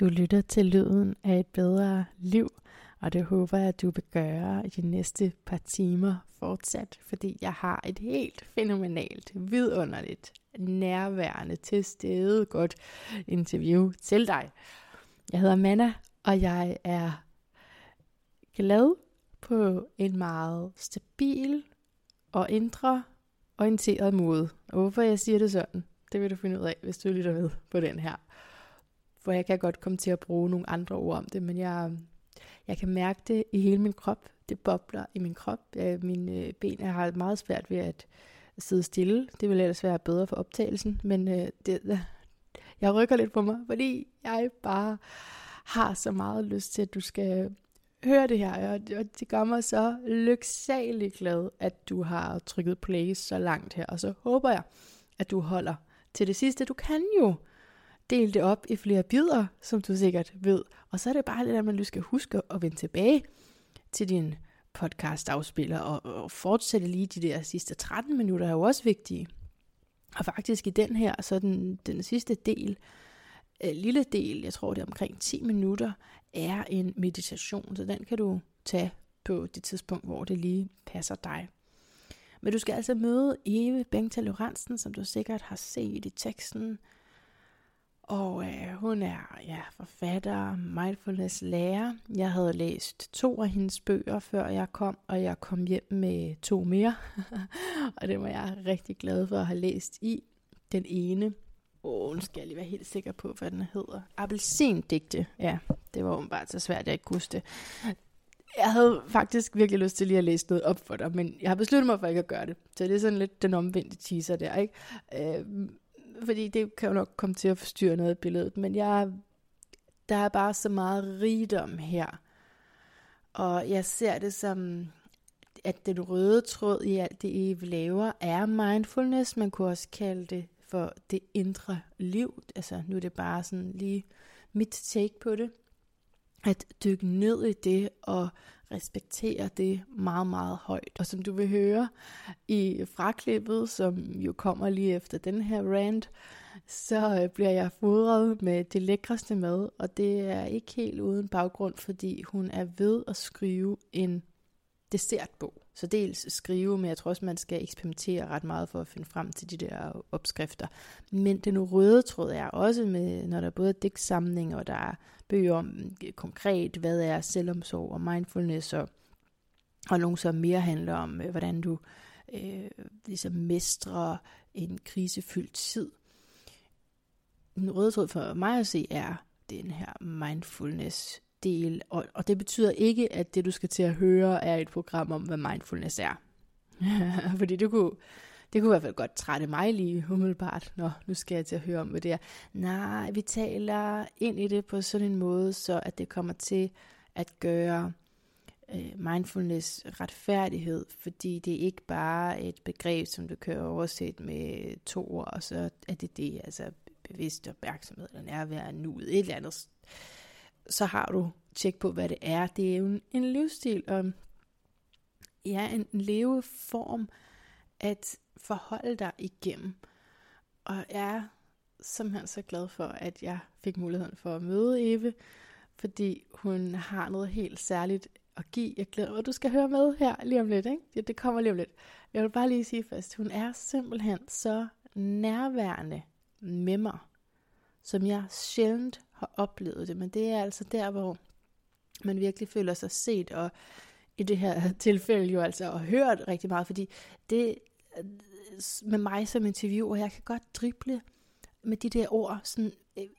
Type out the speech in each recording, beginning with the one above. Du lytter til lyden af et bedre liv, og det håber jeg, at du vil gøre i de næste par timer fortsat, fordi jeg har et helt fænomenalt, vidunderligt, nærværende, til stede godt interview til dig. Jeg hedder Manna, og jeg er glad på en meget stabil og indre orienteret måde. Og hvorfor jeg siger det sådan, det vil du finde ud af, hvis du lytter med på den her. For jeg kan godt komme til at bruge nogle andre ord om det, men jeg kan mærke det i hele min krop. Det bobler i min krop. Mine ben har meget svært ved at sidde stille. Det vil ellers være bedre for optagelsen, men jeg rykker lidt på mig, fordi jeg bare har så meget lyst til, at du skal høre det her. Og det gør mig så lyksalig glad, at du har trykket play så langt her. Og så håber jeg, at du holder til det sidste. Du kan jo del det op i flere bidder, som du sikkert ved. Og så er det bare lidt, at man lige skal huske at vende tilbage til din podcast-afspiller og fortsætte lige de der sidste 13 minutter er jo også vigtige. Og faktisk i den her, så den sidste del, lille del, jeg tror det er omkring 10 minutter, er en meditation. Så den kan du tage på det tidspunkt, hvor det lige passer dig. Men du skal altså møde Eva Bengtha Lorentzen, som du sikkert har set i teksten. Og hun er forfatter, mindfulness-lærer. Jeg havde læst 2 af hendes bøger, før jeg kom, og jeg kom hjem med 2 mere. Og det var jeg rigtig glad for at have læst i. Den ene, nu skal jeg lige være helt sikker på, hvad den hedder. Appelsindigte. Ja, det var åbenbart så svært, jeg ikke kunne huske det. Jeg havde faktisk virkelig lyst til lige at læse noget op for dig, men jeg har besluttet mig for ikke at gøre det. Så det er sådan lidt den omvendte teaser der, ikke? Fordi det kan jo nok komme til at forstyrre noget i billedet, men der er bare så meget rigdom her. Og jeg ser det som, at den røde tråd i alt det, Eva laver, er mindfulness. Man kunne også kalde det for det indre liv. Altså nu er det bare sådan lige mit take på det. At dykke ned i det og respektere det meget, meget højt. Og som du vil høre i fraklippet, som jo kommer lige efter den her rant, så bliver jeg fodret med det lækreste mad. Og det er ikke helt uden baggrund, fordi hun er ved at skrive en dessertbog. Så dels skrive, men jeg tror også, man skal eksperimentere ret meget for at finde frem til de der opskrifter. Men den røde tråd er også med, når der er både digtsamlinger, og der er bøger om konkret, hvad er selvomsorg og mindfulness, og nogle som mere handler om, hvordan du ligesom mestrer en krisefyldt tid. Den røde tråd for mig at se er den her mindfulness del, og det betyder ikke, at det du skal til at høre er et program om, hvad mindfulness er. Fordi det kunne i hvert fald godt trætte mig lige umiddelbart. Nå, nu skal jeg til at høre om, hvad det er. Nej, vi taler ind i det på sådan en måde, så at det kommer til at gøre mindfulness retfærdighed, fordi det er ikke bare et begreb, som du kan oversætte med 2 ord, og så er det altså bevidst opmærksomhed eller nærvær nuet, et eller andet. Så har du tjek på, hvad det er. Det er jo en livsstil, og en leveform at forholde dig igennem. Og jeg er simpelthen så glad for, at jeg fik muligheden for at møde Eva, fordi hun har noget helt særligt at give. Jeg glæder mig, at du skal høre med her lige om lidt, ikke? Ja, det kommer lige om lidt. Jeg vil bare lige sige først, hun er simpelthen så nærværende med mig, som jeg sjældent har oplevet det, men det er altså der, hvor man virkelig føler sig set, og i det her tilfælde jo altså, og hørt rigtig meget, fordi det med mig som interviewer, jeg kan godt drible med de der ord, sådan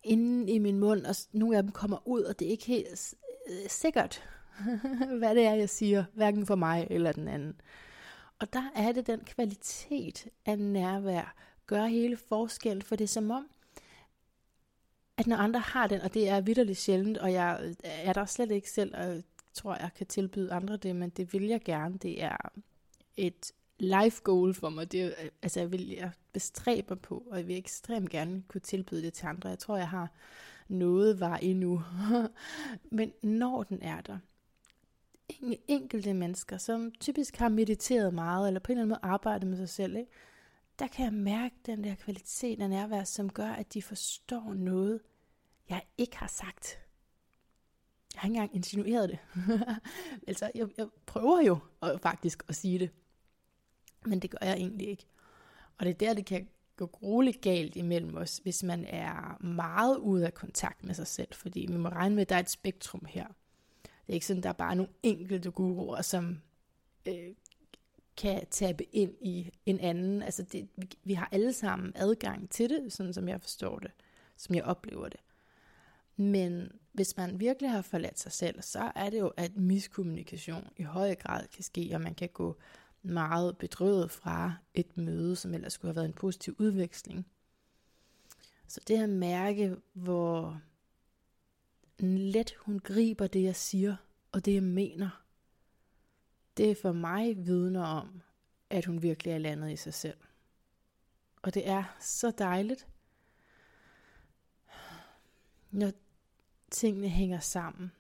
inden i min mund, og nogle af dem kommer ud, og det er ikke helt sikkert, hvad det er, jeg siger, hverken for mig eller den anden. Og der er det den kvalitet af nærvær, gør hele forskellen, for det er som om, at når andre har den, og det er vitterligt sjældent, og jeg er der slet ikke selv, og tror, jeg kan tilbyde andre det, men det vil jeg gerne. Det er et life goal for mig. Det, altså, jeg bestræber på, og jeg vil ekstremt gerne kunne tilbyde det til andre. Jeg tror, jeg har noget var endnu. Men når den er der, enkelte mennesker, som typisk har mediteret meget, eller på en eller anden måde arbejdet med sig selv, ikke? Der kan jeg mærke den der kvalitet af nærvær, som gør, at de forstår noget, jeg ikke har sagt. Jeg har ikke engang insinueret det. Altså, jeg prøver jo faktisk at sige det. Men det gør jeg egentlig ikke. Og det er der, det kan gå grueligt galt imellem os, hvis man er meget ude af kontakt med sig selv. Fordi vi må regne med, at der er et spektrum her. Det er ikke sådan, der er bare nogle enkelte guruer, som kan tabe ind i en anden. Altså det, vi har alle sammen adgang til det, sådan som jeg forstår det, som jeg oplever det. Men hvis man virkelig har forladt sig selv, så er det jo, at miskommunikation i høj grad kan ske, og man kan gå meget bedrøvet fra et møde, som ellers skulle have været en positiv udveksling. Så det at mærke, hvor let hun griber det, jeg siger, og det, jeg mener, det er for mig vidner om, at hun virkelig er landet i sig selv. Og det er så dejligt, når tingene hænger sammen.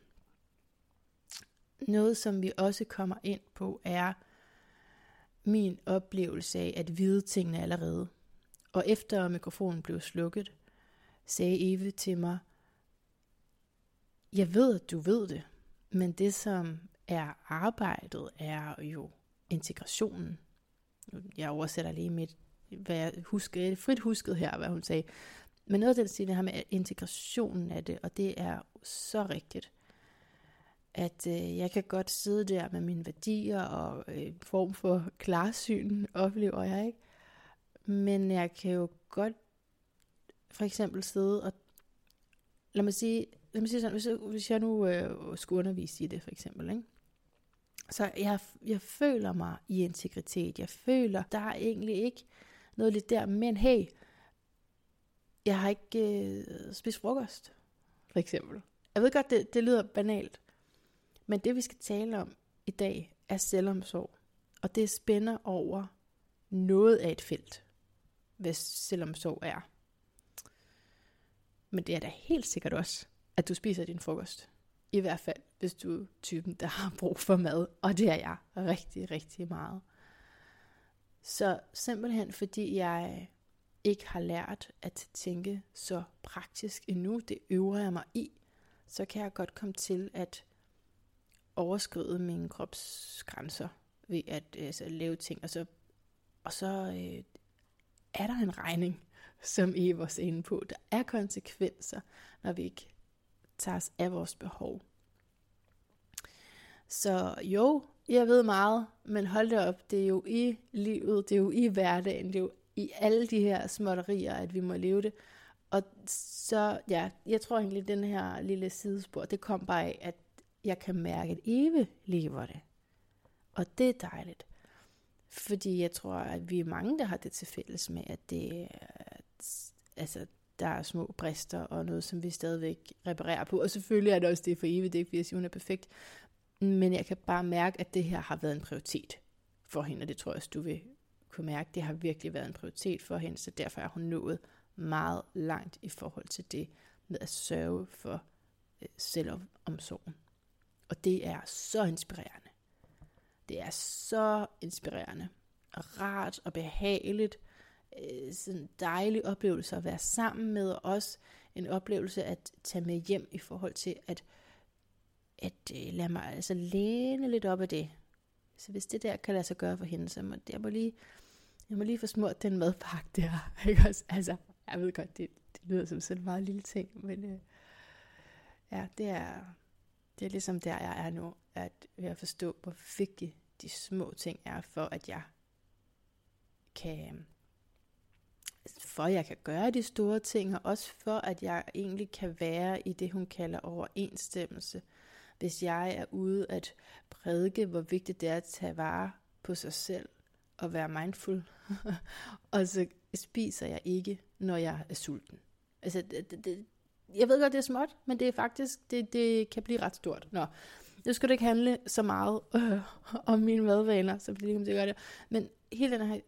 Noget, som vi også kommer ind på, er min oplevelse af at vide tingene allerede. Og efter mikrofonen blev slukket, sagde Eva til mig, jeg ved, at du ved det, men det som er arbejdet, er jo integrationen. Jeg oversætter lige mit, hvad jeg husker, frit husket her, hvad hun sagde. Men noget af det, siger det her med integrationen af det, og det er så rigtigt, at jeg kan godt sidde der med mine værdier og en form for klarsyn, oplever jeg ikke. Men jeg kan jo godt for eksempel sidde og, lad mig sige sådan, hvis jeg nu skulle undervise i det for eksempel, ikke? Så jeg føler mig i integritet, jeg føler, der er egentlig ikke noget lidt der, men hey, jeg har ikke spist frokost, for eksempel. Jeg ved godt, det lyder banalt, men det vi skal tale om i dag er selvomsorg, og det spænder over noget af et felt, hvad selvomsorg er. Men det er da helt sikkert også, at du spiser din frokost. I hvert fald, hvis du er typen, der har brug for mad, og det er jeg rigtig, rigtig meget. Så simpelthen fordi jeg ikke har lært at tænke så praktisk endnu, det øver jeg mig i, så kan jeg godt komme til at overskride mine kropsgrænser ved at lave ting, og så er der en regning, som Eva er inde på. Der er konsekvenser, når vi ikke tager os af vores behov. Så jo, jeg ved meget, men hold da op, det er jo i livet, det er jo i hverdagen, det er jo i alle de her småtterier, at vi må leve det. Og så, ja, jeg tror egentlig, at den her lille sidespor, det kom bare af, at jeg kan mærke, at Eva lever det. Og det er dejligt. Fordi jeg tror, at vi er mange, der har det til fælles med, at det, altså, der er små brister og noget, som vi stadigvæk reparerer på. Og selvfølgelig er det også det for Eva, det er ikke, fordi jeg siger, hun er perfekt. Men jeg kan bare mærke, at det her har været en prioritet for hende, og det tror jeg også, du vil kunne mærke, det har virkelig været en prioritet for hende, så derfor er hun nået meget langt i forhold til det med at sørge for selvomsorgen. Og det er så inspirerende. Det er så inspirerende og rart og behageligt. Sådan en dejlig oplevelse at være sammen med, og også en oplevelse at tage med hjem i forhold til at lade mig altså læne lidt op af det. Så hvis det der kan lade sig gøre for hende, så jeg må lige få smurt den madpakke der, ikke også? Altså, jeg ved godt, det lyder som sådan en meget lille ting, men ja, det er ligesom der, jeg er nu, at jeg forstår, hvor vigtige de små ting er, for at jeg kan gøre de store ting, og også for, at jeg egentlig kan være i det, hun kalder overensstemmelse. Hvis jeg er ude at prædike, hvor vigtigt det er at tage vare på sig selv og være mindful, og så spiser jeg ikke, når jeg er sulten. Altså, jeg ved godt, det er småt, men det er faktisk, det kan blive ret stort. Nå, nu skal det ikke handle så meget om mine madvaner, så det kan gøre det. Men hele den her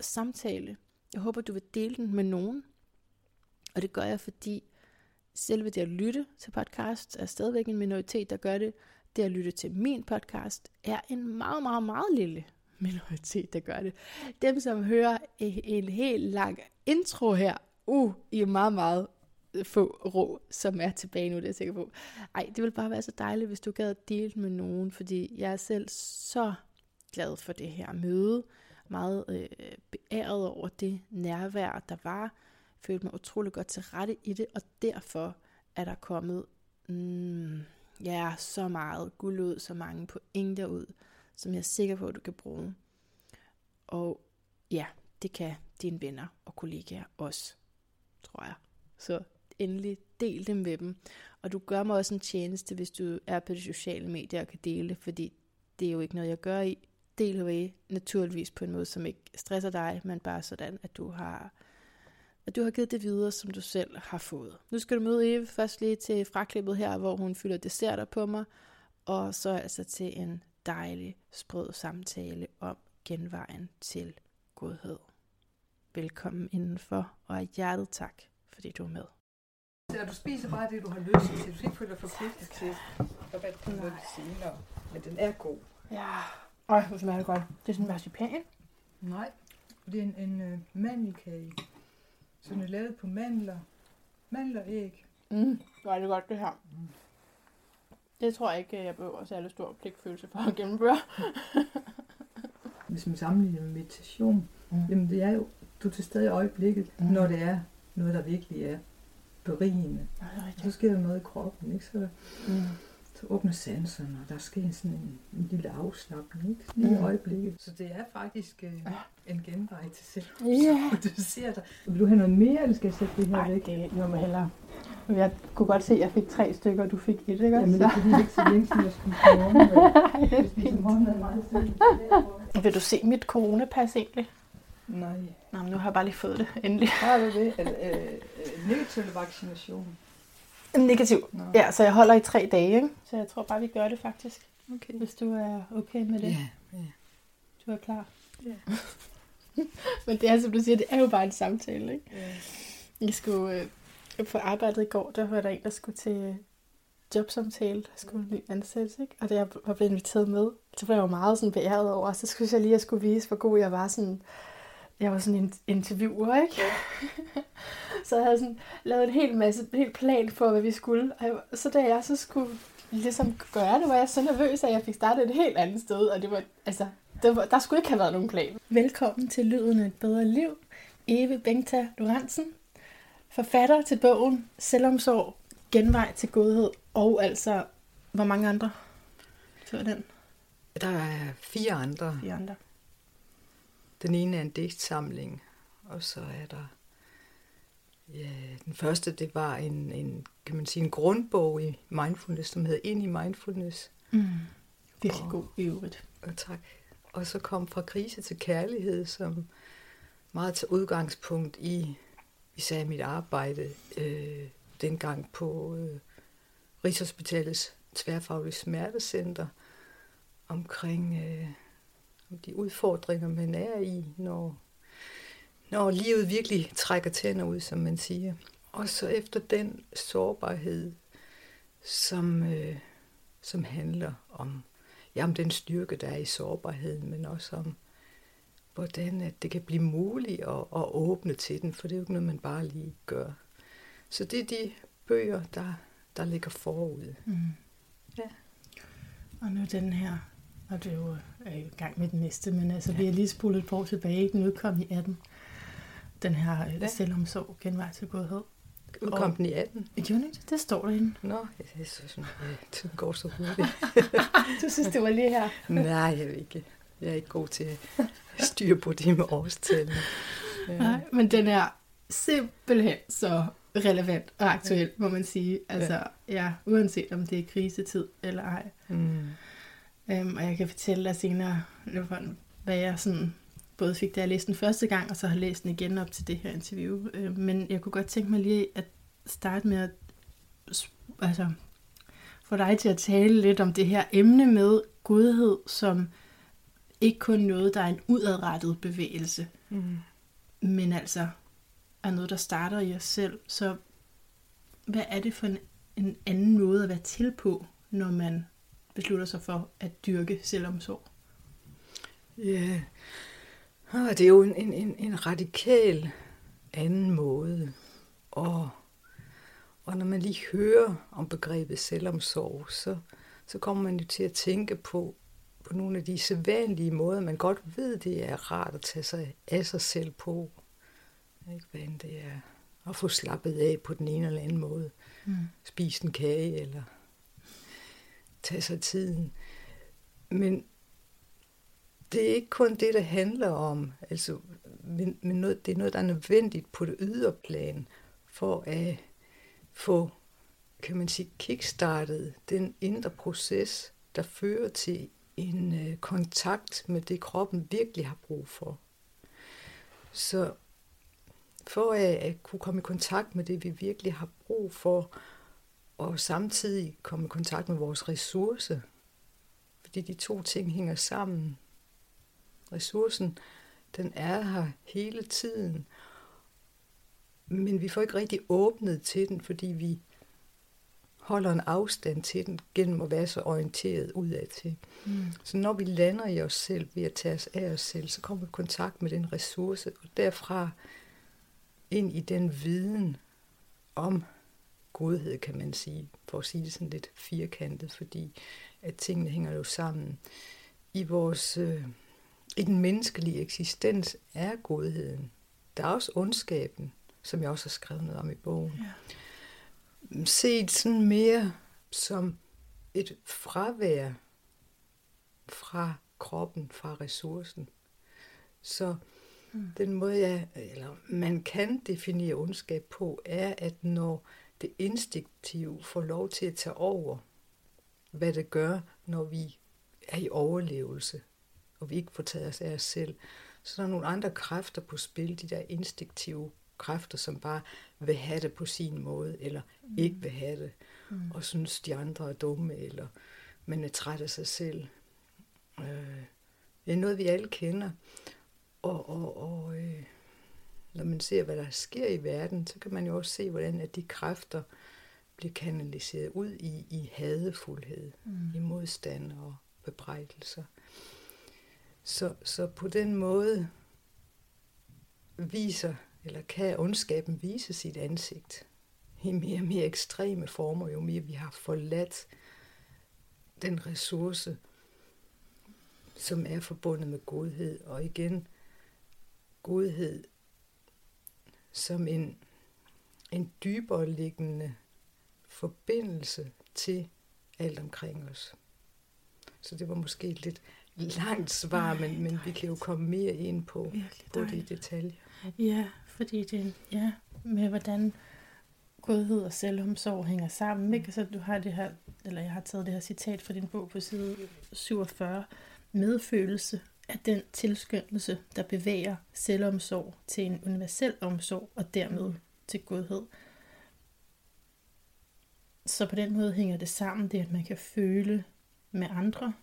samtale, jeg håber, du vil dele den med nogen, og det gør jeg, fordi selve det at lytte til podcast er stadigvæk en minoritet, der gør det. Det at lytte til min podcast er en meget, meget, meget lille minoritet, der gør det. Dem, som hører en helt lang intro her, I er meget, meget få ro, som er tilbage nu, det er jeg sikker på. Ej, det ville bare være så dejligt, hvis du gad at dele med nogen, fordi jeg er selv så glad for det her møde. Meget beæret over det nærvær, der var. Følte mig utrolig godt til rette i det, og derfor er der kommet så meget guld ud, så mange pointer ud, som jeg er sikker på, at du kan bruge. Og ja, det kan dine venner og kollegaer også, tror jeg. Så endelig del dem med dem. Og du gør mig også en tjeneste, hvis du er på de sociale medier og kan dele, fordi det er jo ikke noget, jeg gør i. Del away naturligvis på en måde, som ikke stresser dig, men bare sådan, at du har givet det videre, som du selv har fået. Nu skal du møde Eva først lige til fraklippet her, hvor hun fylder desserter på mig, og så altså til en dejlig, sprød samtale om genvejen til godhed. Velkommen indenfor, og af hjertet tak, fordi du er med. Så du spiser bare det, du har lyst til. Du ikke føler forpligtet til, og hvad du vil senere. Men den er god. Ja, øj, hvor smager det godt. Det er sådan en marcipan. Nej, det er en mandelkage. Sådan er lavet på mandler æg. Var det godt det her. Det tror jeg ikke, jeg behøver særlig stor pligtfølelse for at gennemføre. Hvis man sammenligner med meditation, jamen det er jo, du er til stede i øjeblikket, når det er noget, der virkelig er berigende. Så sker der noget i kroppen, ikke? Så åbner sanserne, og der sker sådan en lille afslappning, ikke? Lige i øjeblikket. Så det er faktisk en genvej til selvomsorg, du ser der. Vil du have noget mere, eller skal jeg sætte det her væk? Nej, det må man hellere. Jeg kunne godt se, at jeg fik 3 stykker, og du fik 1, ikke? Jamen, det er fordi, det ikke så længe siden, jeg skulle på morgenen. Vil du se mit coronapas egentlig? Nej. Nå, men nu har jeg bare lige fået det, endelig. Har du det? Negativ vaccination. Negativ. Nå. Ja, så jeg holder i 3 dage, ikke? Så jeg tror bare, vi gør det faktisk. Okay. Hvis du er okay med det. Ja. Du er klar. Ja. Men det er, som du siger, det er jo bare en samtale, ikke? Ja. Jeg skulle... på arbejdet i går, der var der en, der skulle til jobsamtale, der skulle en ny ansættelse, ikke? Og da jeg var blevet inviteret med, så blev jeg jo meget sådan beæret over, så synes jeg lige, at jeg skulle vise, hvor god jeg var sådan, jeg var sådan en interviewer, ikke? Ja. Så jeg havde sådan lavet en hel plan for, hvad vi skulle, og så da jeg så skulle ligesom gøre det, var jeg så nervøs, at jeg fik startet et helt andet sted, og det var, altså, der skulle ikke have været nogen plan. Velkommen til Lyden af et bedre liv, Eva Bengtha Lorentzen. Forfatter til bogen Selvomsorg, Genvej til Godhed, og altså, hvor mange andre tør den? Der er 4 andre. 4 andre. Den ene er en digtsamling, og så er der... Ja, den første, det var en, kan man sige, en grundbog i mindfulness, som hedder Ind i Mindfulness. Virkelig god i øvrigt. Og tak. Og så kom Fra krise til kærlighed, som meget til udgangspunkt i... især mit arbejde dengang på Rigshospitalets tværfaglige smertecenter omkring om de udfordringer, man er i, når livet virkelig trækker tænder ud, som man siger. Og så efter den sårbarhed, som handler om den styrke, der er i sårbarheden, men også om hvordan at det kan blive muligt at åbne til den, for det er jo ikke noget, man bare lige gør. Så det er de bøger, der ligger forud. Ja. Og nu den her, og det er jo i gang med den næste, men altså vi har lige spurgt et par tilbage, den udkom i 18. Den her Selvomsorg, Genvej til Godhed. Udkom den i 18? Jo, det står derinde. Nå, jeg synes, det går så hurtigt. Du synes, det var lige her? Nej, jeg ved ikke. Jeg er ikke god til at styre på det med årstal. Ja. Nej, men den er simpelthen så relevant og aktuel, må man sige. Altså, ja, uanset om det er krisetid eller ej. Og jeg kan fortælle dig senere, hvad jeg sådan både fik, da jeg læste den første gang, og så har læst den igen op til det her interview. Men jeg kunne godt tænke mig lige at starte med at få dig til at tale lidt om det her emne med godhed, som... ikke kun noget, der er en udadrettet bevægelse, men altså er noget, der starter i os selv. Så hvad er det for en anden måde at være til på, når man beslutter sig for at dyrke selvomsorg? Ja, det er jo en radikal anden måde at Og når man lige hører om begrebet selvomsorg, så kommer man jo til at tænke på nogle af de sædvanlige måder, man godt ved, det er rart at tage sig af sig selv på. Ikke, hvad end det er at få slappet af på den ene eller anden måde. Mm. Spise en kage eller tage sig tiden. Men det er ikke kun det, det handler om. Altså, men noget, det er noget, der er nødvendigt på det yderplan for at få, kan man sige, kickstartet den indre proces, der fører til en kontakt med det, kroppen virkelig har brug for. Så for at kunne komme i kontakt med det, vi virkelig har brug for, og samtidig komme i kontakt med vores ressource, fordi de to ting hænger sammen. Ressourcen, den er her hele tiden, men vi får ikke rigtig åbnet til den, fordi vi holder en afstand til den, gennem at være så orienteret udad til. Mm. Så når vi lander i os selv, ved at tage os af os selv, så kommer vi i kontakt med den ressource, og derfra ind i den viden om godhed, kan man sige, for at sige det sådan lidt firkantet, fordi at tingene hænger jo sammen. I den menneskelige eksistens er godheden. Der er også ondskaben, som jeg også har skrevet noget om i bogen. Ja. Set sådan mere som et fravær fra kroppen, fra ressourcen. Så den måde, man kan definere ondskab på, er, at når det instinktive får lov til at tage over, hvad det gør, når vi er i overlevelse, og vi ikke får taget os af os selv, så der er nogle andre kræfter på spil, de der instinktive kræfter, som bare vil have det på sin måde, eller ikke vil have det, og synes, de andre er dumme, eller man er træt af sig selv. Det er noget, vi alle kender. Og når man ser, hvad der sker i verden, så kan man jo også se, hvordan at de kræfter bliver kanaliseret ud i hadefuldhed, i modstand og bebrejdelser. Så på den måde viser, eller kan ondskaben vise sit ansigt i mere og mere ekstreme former, jo mere vi har forladt den ressource, som er forbundet med godhed. Og igen, godhed som en dybere liggende forbindelse til alt omkring os. Så det var måske et lidt langt svar, men vi kan jo komme mere ind på det i detalje. Ja, fordi det med hvordan godhed og selvomsorg hænger sammen, ikke? Så du har det her, eller jeg har taget det her citat fra din bog på side 47. Medfølelse er den tilskyndelse, der bevæger selvomsorg til en universel omsorg og dermed til godhed. Så på den måde hænger det sammen, det at man kan føle med andre.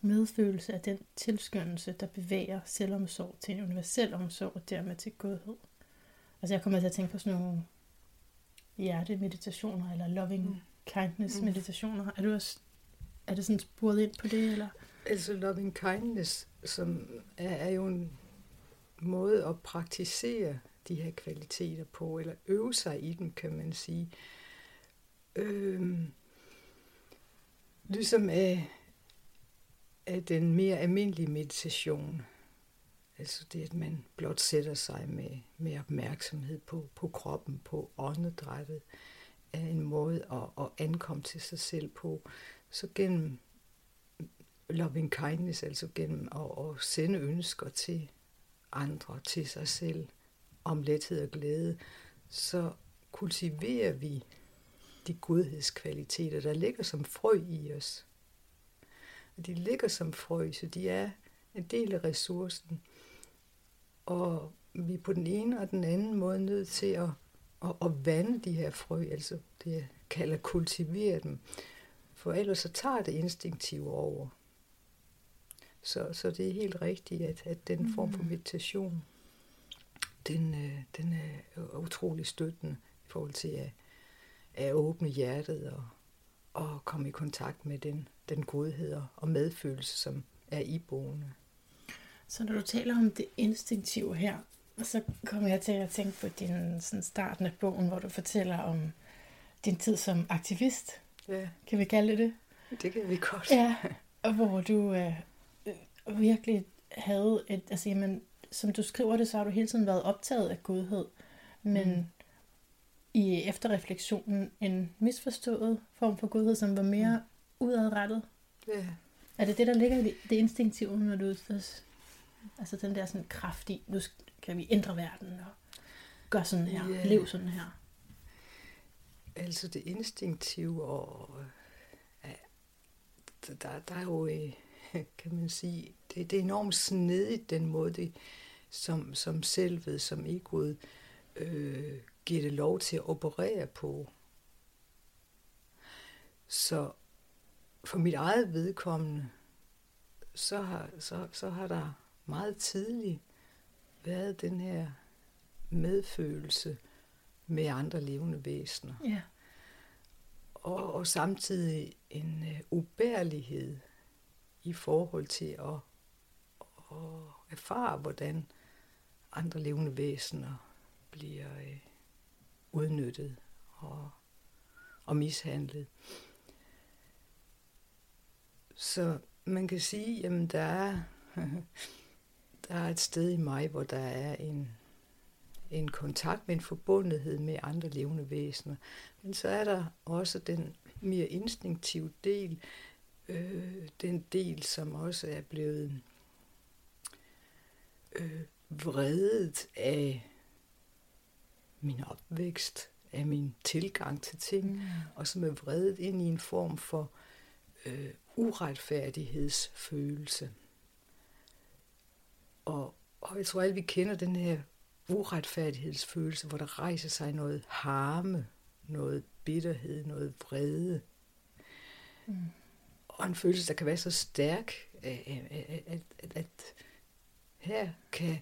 Medfølelse er den tilskyndelse, der bevæger selvomsorg til en universel omsorg og dermed til godhed. Altså jeg kommer til at tænke på sådan nogle hjertemeditationer eller loving kindness meditationer. Er det sådan sporet ind på det, eller? Altså loving kindness, som er jo en måde at praktisere de her kvaliteter på, eller øve sig i dem, kan man sige. Ligesom af den mere almindelige meditation, altså det, at man blot sætter sig med opmærksomhed på kroppen, på åndedrættet, er en måde at ankomme til sig selv på. Så gennem loving kindness, altså gennem at sende ønsker til andre, til sig selv, om lethed og glæde, så kultiverer vi de godhedskvaliteter, der ligger som frø i os. De ligger som frø, så de er en del af ressourcen. Og vi er på den ene og den anden måde nødt til at vande de her frø, altså det jeg kalder kultivere dem. For ellers så tager det instinktive over. Så det er helt rigtigt, at den form for meditation, den er utrolig støttende i forhold til at åbne hjertet og komme i kontakt med den godhed og medfølelse, som er iboende. Så når du taler om det instinktive her, Og så kom jeg til at tænke på din sådan starten af bogen, hvor du fortæller om din tid som aktivist. Ja. Kan vi kalde det? Det kan vi godt. Ja, og hvor du virkelig havde et... Altså, jamen, som du skriver det, så har du hele tiden været optaget af godhed, men i efterreflektionen en misforstået form for godhed, som var mere udadrettet. Ja. Er det det, der ligger i det instinktive, når du... Altså den der sådan kraft i, nu kan vi ændre verden og gøre sådan her, leve sådan her. Altså det instinktive og... Der er jo, kan man sige, det er enormt snedigt den måde, det, som selvet, som egoet, giver det lov til at operere på. Så for mit eget vedkommende, så har der meget tidligt været den her medfølelse med andre levende væsener. Yeah. Og samtidig en ubærlighed i forhold til at erfare, hvordan andre levende væsener bliver udnyttet og mishandlet. Så man kan sige, jamen der er et sted i mig, hvor der er en kontakt med en forbundethed med andre levende væsener. Men så er der også den mere instinktive del, den del, som også er blevet vredet af min opvækst, af min tilgang til ting, og som er vredet ind i en form for uretfærdighedsfølelse. Og jeg tror alle, vi kender den her uretfærdighedsfølelse, hvor der rejser sig noget harme, noget bitterhed, noget vrede. Og en følelse, der kan være så stærk, at her kan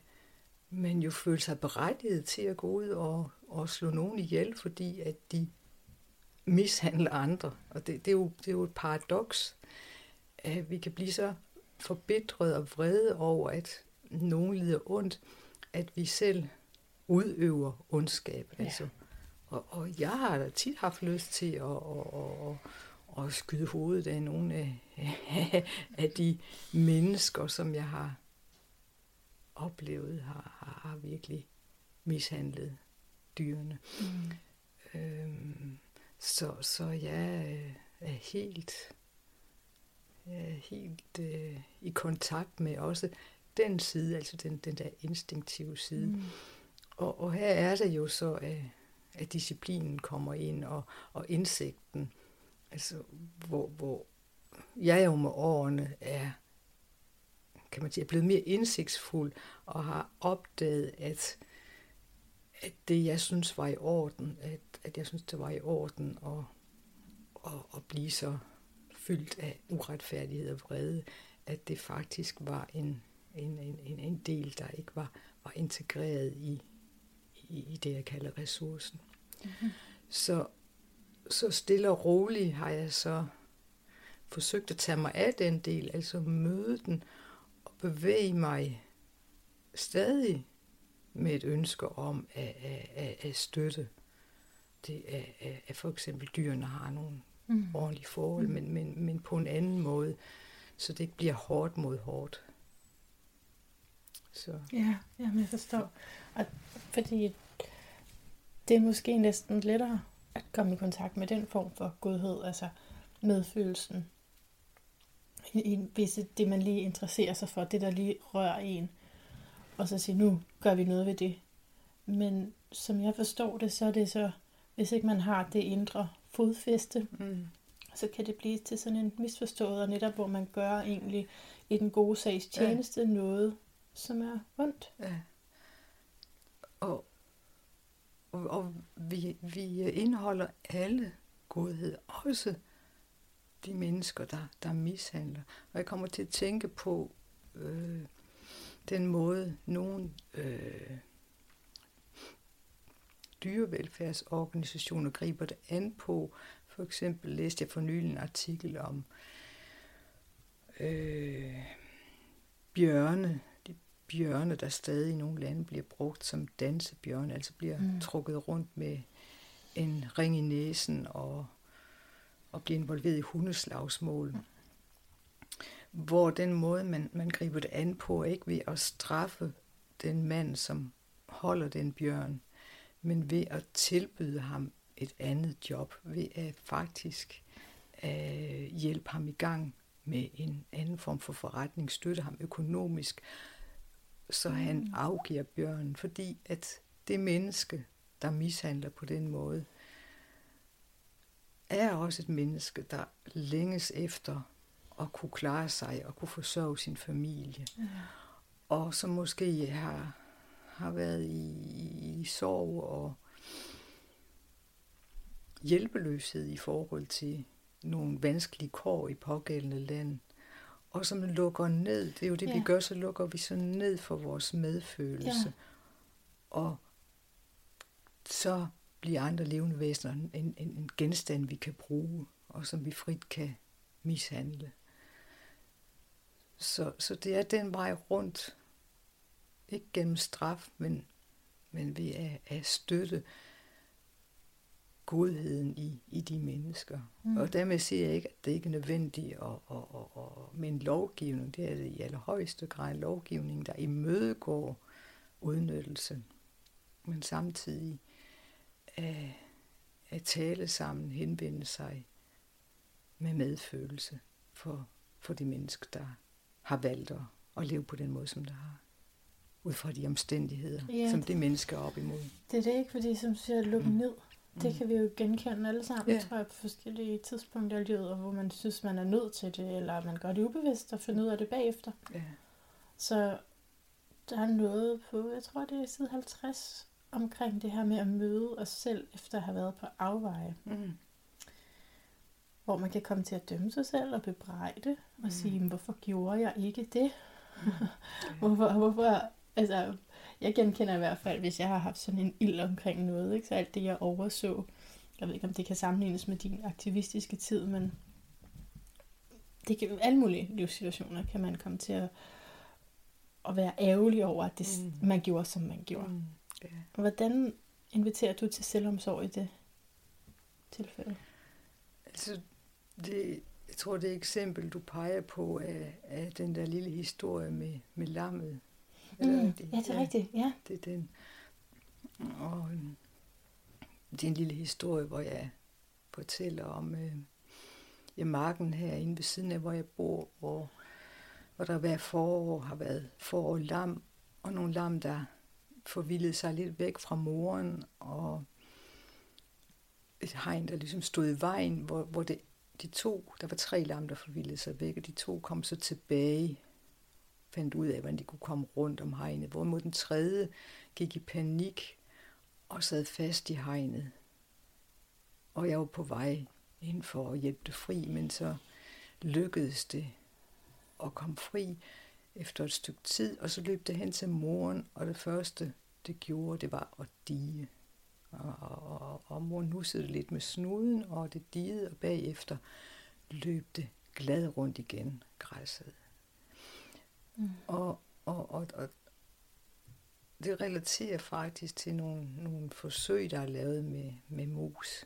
man jo føle sig berettiget til at gå ud og slå nogen ihjel, fordi at de mishandler andre. Og det er jo et paradoks, at vi kan blive så forbitret og vrede over, at nogen lider ondt, at vi selv udøver ondskab. Ja. Altså. Og jeg har da tit haft lyst til at skyde hovedet af nogle af de mennesker, som jeg har oplevet, har virkelig mishandlet dyrene. Så jeg er helt i kontakt med også den side, altså den der instinktive side. Og her er det jo så, at disciplinen kommer ind, og indsigten, altså hvor jeg jo med årene er, kan man sige, er blevet mere indsigtsfuld, og har opdaget, at det, jeg synes var i orden, at jeg synes, det var i orden at blive så fyldt af uretfærdighed og vrede, at det faktisk var en del, der ikke var integreret i det, jeg kalder ressourcen. Så stille og roligt har jeg så forsøgt at tage mig af den del, altså møde den og bevæge mig stadig med et ønske om at støtte det, at for eksempel dyrene har nogle ordentlige forhold, men på en anden måde, så det ikke bliver hårdt mod hårdt. Så. Ja, jeg forstår. Og fordi det er måske næsten lettere at komme i kontakt med den form for godhed, altså medfølelsen i det, man lige interesserer sig for, det der lige rører en, og så sige, nu gør vi noget ved det. Men som jeg forstår det, så er det så, hvis ikke man har det indre fodfæste, så kan det blive til sådan en misforstået, og netop hvor man gør egentlig i den gode sags tjeneste noget, som er ondt. Ja. Og vi indeholder alle godhed, også de mennesker, der mishandler. Og jeg kommer til at tænke på den måde, nogle dyrevelfærdsorganisationer griber det an på. For eksempel læste jeg for nylig en artikel om bjørne, bjørne, der stadig i nogle lande bliver brugt som dansebjørne, altså bliver trukket rundt med en ring i næsen og bliver involveret i hundeslagsmål. Hvor den måde, man griber det an på, ikke ved at straffe den mand, som holder den bjørn, men ved at tilbyde ham et andet job, ved at faktisk hjælpe ham i gang med en anden form for forretning, støtte ham økonomisk, så han afgiver bjørnen, fordi at det menneske, der mishandler på den måde, er også et menneske, der længes efter at kunne klare sig og kunne forsørge sin familie. Ja. Og som måske har været i sorg og hjælpeløshed i forhold til nogle vanskelige kår i pågældende land. Og som lukker ned, det er jo det, vi gør, så lukker vi så ned for vores medfølelse. Ja. Og så bliver andre levende væsener en genstand, vi kan bruge, og som vi frit kan mishandle. Så det er den vej rundt, ikke gennem straf, men ved at støtte godheden i de mennesker. Og dermed siger jeg ikke, at det ikke er nødvendigt med en lovgivning. Det er det i allerhøjeste grad en lovgivning, der imødegår udnyttelse, men samtidig at tale sammen, henvende sig med medfølelse for de mennesker, der har valgt at leve på den måde, som der har, ud fra de omstændigheder, som de mennesker er op imod. Det er det ikke, fordi som siger, at lukke ned, det kan vi jo genkende alle sammen, tror jeg, på forskellige tidspunkter i livet, hvor man synes, man er nødt til det, eller man gør det ubevidst og finder ud af det bagefter. Ja. Så der er noget på, jeg tror, det er side 50, omkring det her med at møde os selv, efter at have været på afveje. Hvor man kan komme til at dømme sig selv og bebrejde og sige, hvorfor gjorde jeg ikke det? Hvorfor? Altså, jeg genkender i hvert fald, hvis jeg har haft sådan en ild omkring noget, ikke? Så alt det, jeg overså, jeg ved ikke, om det kan sammenlignes med din aktivistiske tid, men det kan, alle mulige livssituationer kan man komme til at være ærgerlig over, at det, man gjorde, som man gjorde. Hvordan inviterer du til selvomsorg i det tilfælde? Altså, jeg tror, det eksempel, du peger på, er den der lille historie med lammet. Det er rigtigt, ja. Det er den. Og det er en lille historie, hvor jeg fortæller om marken herinde ved siden af, hvor jeg bor, hvor der hver forår har været lam, og nogle lam, der forvildede sig lidt væk fra moren, og et hegn, der ligesom stod i vejen, hvor der var 3 lam, der forvildede sig væk, og de 2 kom så tilbage, fandt ud af, hvordan de kunne komme rundt om hegnet, hvorimod den 3. gik i panik og sad fast i hegnet. Og jeg var på vej ind for at hjælpe det fri, men så lykkedes det at komme fri efter et stykke tid, og så løb det hen til moren, og det første, det gjorde, det var at dige. Og mor nussede lidt med snuden, og det digede, og bagefter løb det glad rundt igen, græsset. Og det relaterer faktisk til nogle forsøg, der er lavet med mus,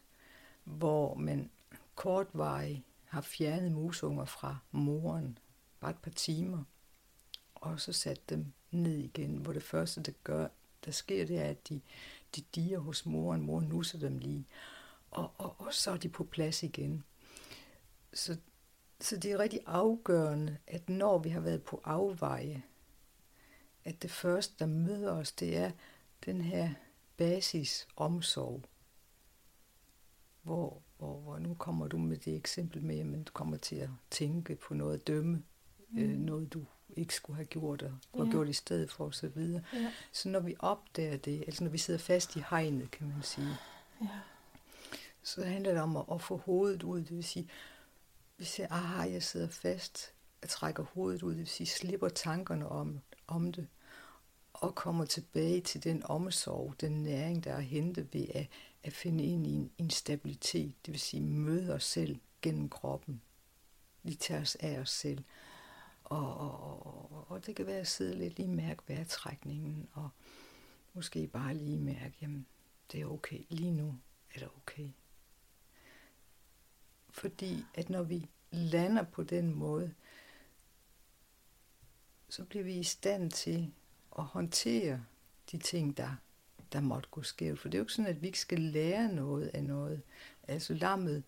hvor man kortvarigt har fjernet musunger fra moren bare et par timer, og så sat dem ned igen, hvor det første, der sker, det er, at de diger hos moren. Moren nusser dem lige. Og så er de på plads igen. Så det er rigtig afgørende, at når vi har været på afveje, at det første, der møder os, det er den her basisomsorg. Hvor nu kommer du med det eksempel med, at du kommer til at tænke på noget at dømme. Noget, du ikke skulle have gjort, og have gjort i stedet for, og så videre. Ja. Så når vi opdager det, altså når vi sidder fast i hegnet, kan man sige, så handler det om at få hovedet ud, det vil sige, hvis jeg, jeg sidder fast, jeg trækker hovedet ud, det vil sige, slipper tankerne om det, og kommer tilbage til den omsorg, den næring, der er hentet ved at finde ind i en stabilitet, det vil sige, møde os selv gennem kroppen. Vi tager os af os selv. Og det kan være at sidde lidt lige mærke vejrtrækningen, og måske bare lige mærke, jamen det er okay, lige nu er det okay. Fordi at når vi lander på den måde, så bliver vi i stand til at håndtere de ting, der måtte gå skævt. For det er jo ikke sådan, at vi ikke skal lære noget af noget. Altså lammet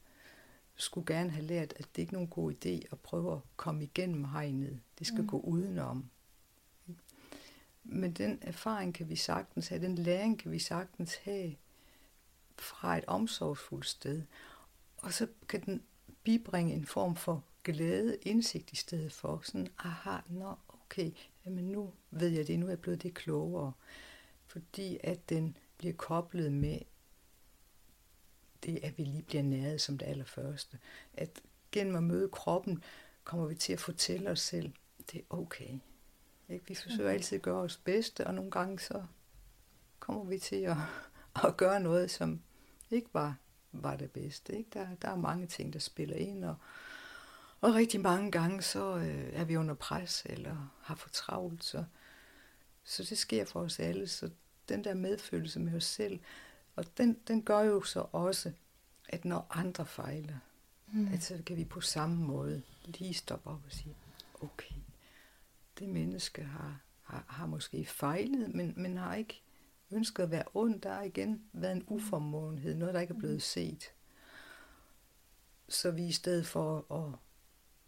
skulle gerne have lært, at det ikke er nogen god idé at prøve at komme igennem hegnet. Det skal gå udenom. Men den erfaring kan vi sagtens have, den læring kan vi sagtens have fra et omsorgsfuldt sted. Og så kan den bibringe en form for glæde, indsigt i stedet for. Sådan, aha, nå, okay, jamen nu ved jeg det, nu er jeg blevet det klogere. Fordi at den bliver koblet med det, at vi lige bliver næret som det allerførste. At gennem at møde kroppen, kommer vi til at fortælle os selv, det er okay. Ikke? Vi forsøger altid at gøre os bedste, og nogle gange så kommer vi til at gøre noget, som ikke var det bedste. Ikke? Der er mange ting, der spiller ind, og rigtig mange gange, så er vi under pres, eller har for travlt, så det sker for os alle. Så den der medfølelse med os selv, og den gør jo så også, at når andre fejler, at så kan vi på samme måde lige stoppe op og sige, okay, det menneske har måske fejlet, men har ikke ønsket at være ond. Der har igen været en uformåenhed, noget der ikke er blevet set. Så vi i stedet for at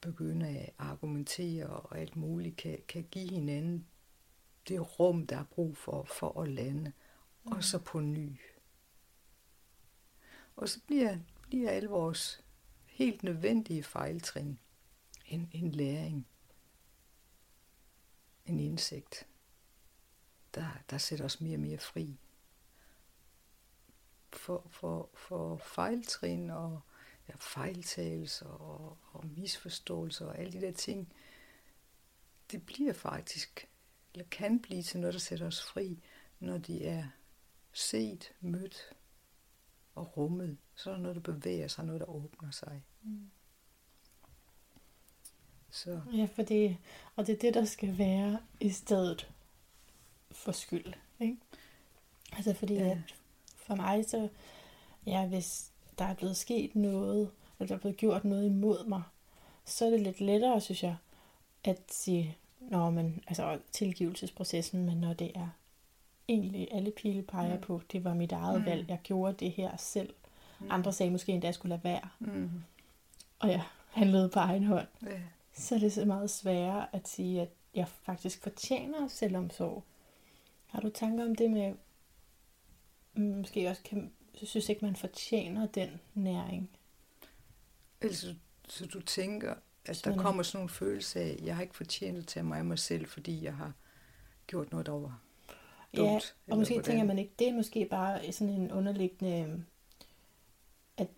begynde at argumentere og alt muligt, kan give hinanden det rum, der er brug for at lande, og så på ny. Og så bliver alle vores helt nødvendige fejltrin en læring, en indsigt, der sætter os mere og mere fri. For fejltrin og fejltagelser og misforståelser og alle de der ting, det bliver faktisk, eller kan blive til noget, der sætter os fri, når de er set, mødt og rummet. Så er der noget, der bevæger sig, noget, der åbner sig. Så. Ja, og det er det, der skal være i stedet for skyld. Ikke? Altså fordi at for mig så, hvis der er blevet sket noget, eller der er blevet gjort noget imod mig, så er det lidt lettere, synes jeg, at sige, altså tilgivelsesprocessen, men når det er egentlig alle pile peger på, det var mit eget valg, jeg gjorde det her selv. Andre sagde måske endda, jeg skulle lade være. Og jeg handlede på egen hånd. Så er det så meget sværere at sige, at jeg faktisk fortjener selvomsorg. Har du tanker om det med, måske også synes ikke, man fortjener den næring? Altså, så du tænker, at der kommer sådan nogle følelser af, jeg har ikke fortjent at tage mig af mig selv, fordi jeg har gjort noget, der var dumt. Ja, og måske tænker man ikke, det er måske bare sådan en underliggende, at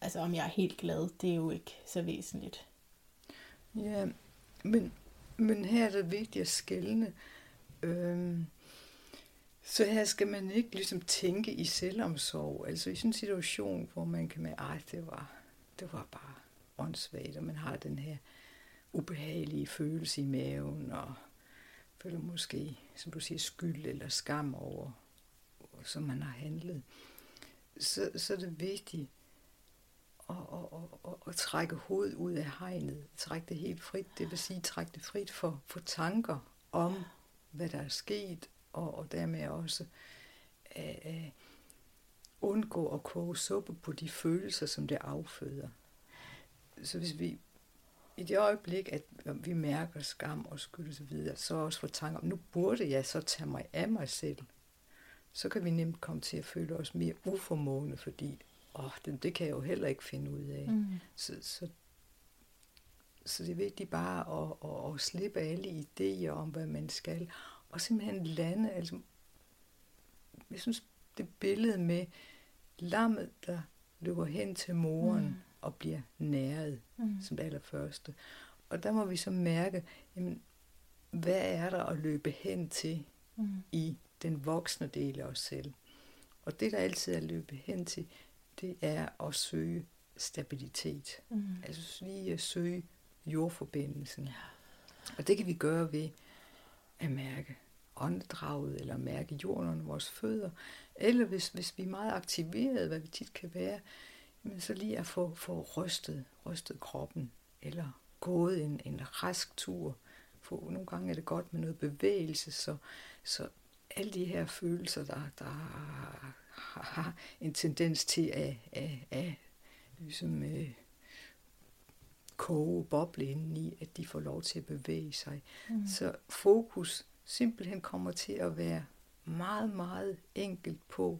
altså om jeg er helt glad, det er jo ikke så væsentligt. Ja, men her er det vigtigt at skelne. Så her skal man ikke ligesom tænke i selvomsorg. Altså i sådan en situation, hvor man kan med, det var bare åndssvagt, og man har den her ubehagelige følelse i maven, og føler måske, som du siger, skyld eller skam over, som man har handlet. Så er det vigtigt at trække hovedet ud af hegnet, trække det helt frit, det vil sige, trække det frit for tanker om, hvad der er sket, og dermed også undgå at koge suppe på de følelser, som det afføder. Så hvis vi i det øjeblik, at vi mærker skam og skyld og så videre, så også får tanker om, nu burde jeg så tage mig af mig selv, så kan vi nemt komme til at føle os mere uformående, fordi det kan jeg jo heller ikke finde ud af. Så det er vigtigt bare at slippe alle idéer om, hvad man skal, og simpelthen lande. Altså, jeg synes, det billede med lammet, der løber hen til moren, og bliver næret som det allerførste. Og der må vi så mærke, jamen, hvad er der at løbe hen til i den voksne del af os selv? Og det, der altid er at løbe hen til, det er at søge stabilitet. Altså lige at søge jordforbindelsen. Og det kan vi gøre ved at mærke åndedraget, eller mærke jorden under vores fødder, eller hvis vi er meget aktiveret, hvad vi tit kan være, så lige at få rystet kroppen, eller gået en rask tur. Nogle gange er det godt med noget bevægelse, så alle de her følelser, der har en tendens til at ligesom, koge, boble indeni, at de får lov til at bevæge sig. Mm. Så fokus simpelthen kommer til at være meget, meget enkelt på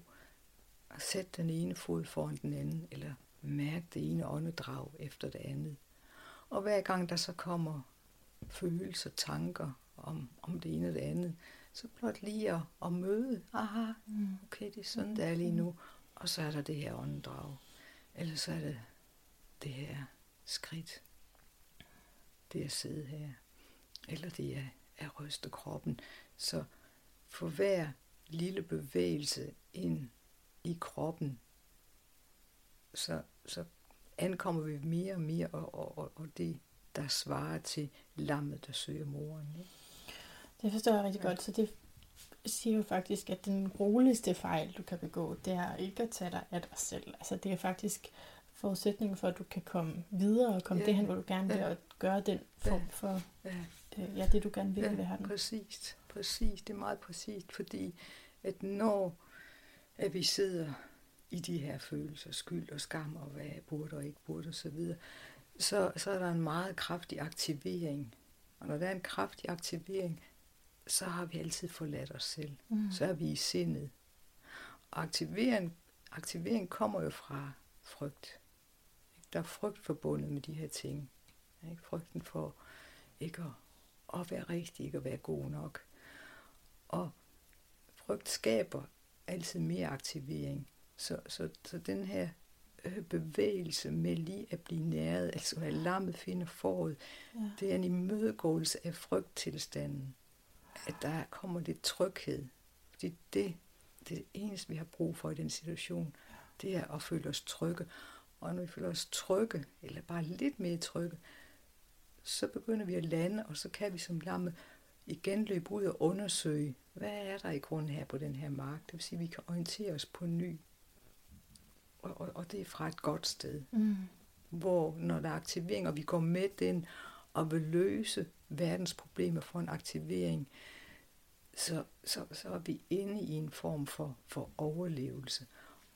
at sætte den ene fod foran den anden, eller mærke det ene åndedrag efter det andet. Og hver gang der så kommer følelser, tanker om det ene og det andet, så blot lige at møde, aha, okay, det er sådan, det er lige nu, og så er der det her åndedrag, eller så er det her skridt, det at sidde her, eller det at ryste kroppen. Så for hver lille bevægelse ind i kroppen, så ankommer vi mere og mere, og det, der svarer til lammet, der søger moren. Ikke? Det forstår jeg rigtig godt, så det siger jo faktisk, at den roligste fejl, du kan begå, det er ikke at tage dig af dig selv. Altså det er faktisk forudsætningen for, at du kan komme videre og komme derhen, hvor du gerne vil, og gøre den form for det, du gerne vil have den. Præcis. Det er meget præcist, fordi at når at vi sidder i de her følelser, skyld og skam, og hvad burde og ikke burde osv., så er der en meget kraftig aktivering. Og når der er en kraftig aktivering, så har vi altid forladt os selv. Mm. Så er vi i sindet. Og aktivering kommer jo fra frygt. Der er frygt forbundet med de her ting. Frygten for ikke at være rigtig, ikke at være god nok. Og frygt skaber altid mere aktivering. Så den her bevægelse med lige at blive næret, altså at lammet finder forud, det er en imødegåelse af frygttilstanden. At der kommer lidt tryghed. Fordi det eneste, vi har brug for i den situation, det er at føle os trygge. Og når vi føler os trygge, eller bare lidt mere trygge, så begynder vi at lande, og så kan vi som lammet igen løbe ud og undersøge, hvad er der i grunden her på den her mark. Det vil sige, at vi kan orientere os på ny. Og det er fra et godt sted, hvor når der er aktivering, og vi går med den og vil løse verdens problemer for en aktivering, så er vi inde i en form for overlevelse,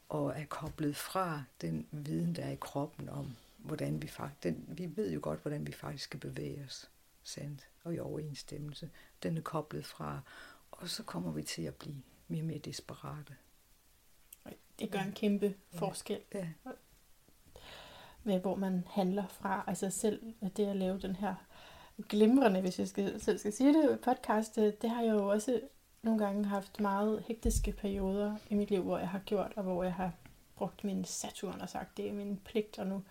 og er koblet fra den viden, der er i kroppen om, hvordan vi faktisk... Vi ved jo godt, hvordan vi faktisk skal bevæge os, sandt og i overensstemmelse. Den er koblet fra, og så kommer vi til at blive mere og mere desperate. Det gør en kæmpe forskel, med hvor man handler fra. Altså selv det at lave den her glimrende, hvis jeg selv skal sige det, podcast, det har jeg jo også nogle gange haft meget hektiske perioder i mit liv, hvor jeg har gjort, og hvor jeg har brugt min Saturn og sagt, det er min pligt, og nu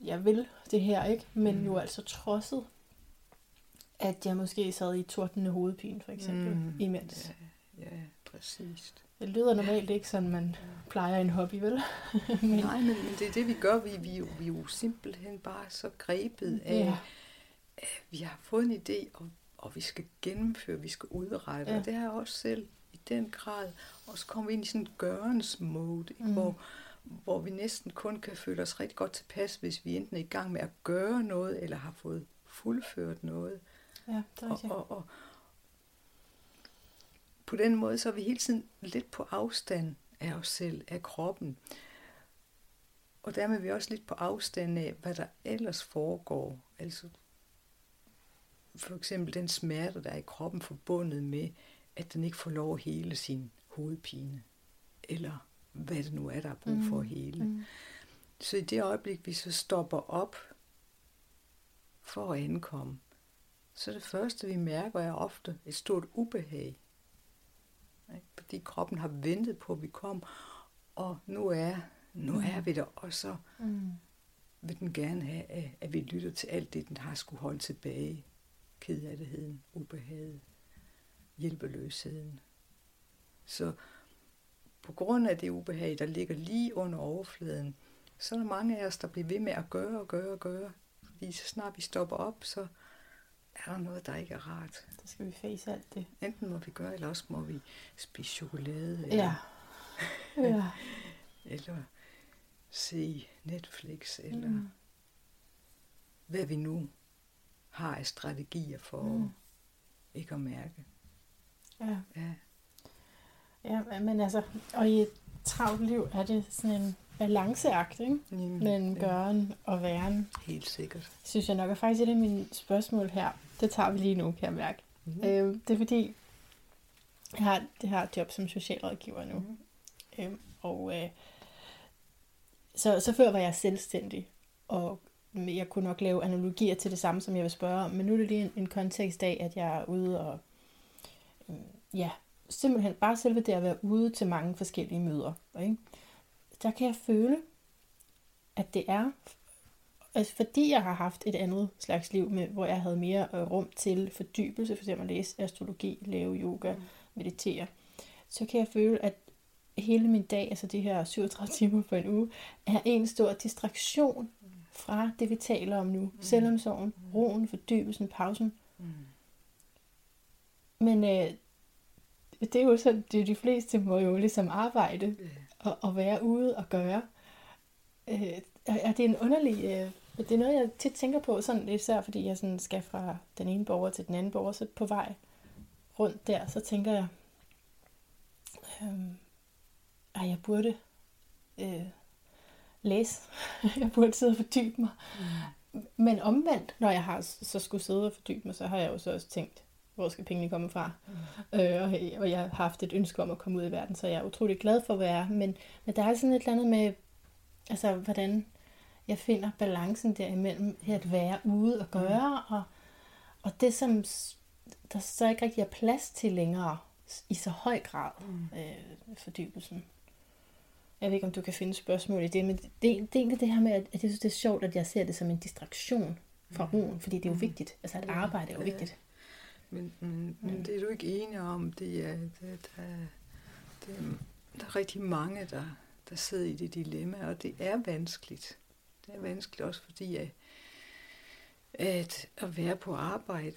jeg vil det her, ikke? Men jo altså trodset, at jeg måske sad i tordnende hovedpine, for eksempel, imens. Ja, præcis. Det lyder normalt ikke sådan, man plejer en hobby, vel? Nej, men det er det, vi gør. Vi er jo simpelthen bare så grebet af, at vi har fået en idé, og vi skal gennemføre, vi skal udrette. Og det har jeg også selv i den grad. Og så kommer vi ind i sådan en gørens mode, hvor vi næsten kun kan føle os rigtig godt tilpas, hvis vi enten er i gang med at gøre noget, eller har fået fuldført noget. Ja, det er rigtigt. Og på den måde, så er vi hele tiden lidt på afstand af os selv, af kroppen. Og dermed er vi også lidt på afstand af, hvad der ellers foregår. Altså for eksempel den smerte, der er i kroppen forbundet med, at den ikke får lov at hele sin hovedpine. Eller hvad det nu er, der er brug for at hele. Så i det øjeblik, vi så stopper op for at ankomme, så det første, vi mærker, er ofte et stort ubehag. Fordi kroppen har ventet på, at vi kom, og nu er vi der, og så vil den gerne have, at vi lytter til alt det, den har skulle holde tilbage. Kedeligheden, ubehaget, hjælpeløsheden. Så på grund af det ubehag, der ligger lige under overfladen, så er der mange af os, der bliver ved med at gøre og gøre og gøre. Fordi så snart vi stopper op, så er der noget, der ikke er rart. Så skal vi face alt det. Enten må vi gøre, eller også må vi spise chokolade. Eller, ja. Eller se Netflix, eller hvad vi nu har af strategier for ikke at mærke. Ja. Ja. Ja, men altså, og i et travlt liv er det sådan en balanceakt, ikke? Jamen, mellem gøren og væren. Helt sikkert. Synes jeg nok, og faktisk er det mine spørgsmål her. Det tager vi lige nu, kan jeg mærke. Mm-hmm. Det er fordi, jeg har det her job som socialrådgiver nu. Mm-hmm. Så før var jeg selvstændig, og jeg kunne nok lave analogier til det samme, som jeg vil spørge om. Men nu er det lige en kontekst af, at jeg er ude og... simpelthen bare selve det at være ude til mange forskellige møder. Ikke? Der kan jeg føle, at det er, altså fordi jeg har haft et andet slags liv, med, hvor jeg havde mere rum til fordybelse, f.eks. at læse astrologi, lave yoga, meditere, så kan jeg føle, at hele min dag, altså de her 37 timer på en uge, er en stor distraktion fra det, vi taler om nu. Selvomsorgen, roen, fordybelsen, pausen. Men det er jo sådan, det er de fleste må jo ligesom arbejde og være ude og gøre. Og det er en underlig... det er noget, jeg tit tænker på, sådan, især fordi jeg sådan skal fra den ene borger til den anden borger, så på vej rundt der, så tænker jeg, jeg burde læse. Jeg burde sidde og fordybe mig. Men omvendt, når jeg har så skulle sidde og fordybe mig, så har jeg jo så også tænkt, hvor skal pengene komme fra? Og jeg har haft et ønske om at komme ud i verden, så jeg er utrolig glad for, hvad jeg er. Men der er sådan et eller andet med, altså hvordan jeg finder balancen derimellem her at være ude og gøre, og det som der så ikke rigtig er plads til længere, i så høj grad fordybelsen. Jeg ved ikke, om du kan finde spørgsmål i det, men det er egentlig det her med, at jeg synes, det er sjovt, at jeg ser det som en distraktion fra roen, fordi det er jo vigtigt, altså at arbejde er jo vigtigt. Men det er du ikke enig om, det er, der er rigtig mange, der sidder i det dilemma, og det er vanskeligt. Det er vanskeligt også, fordi at være på arbejde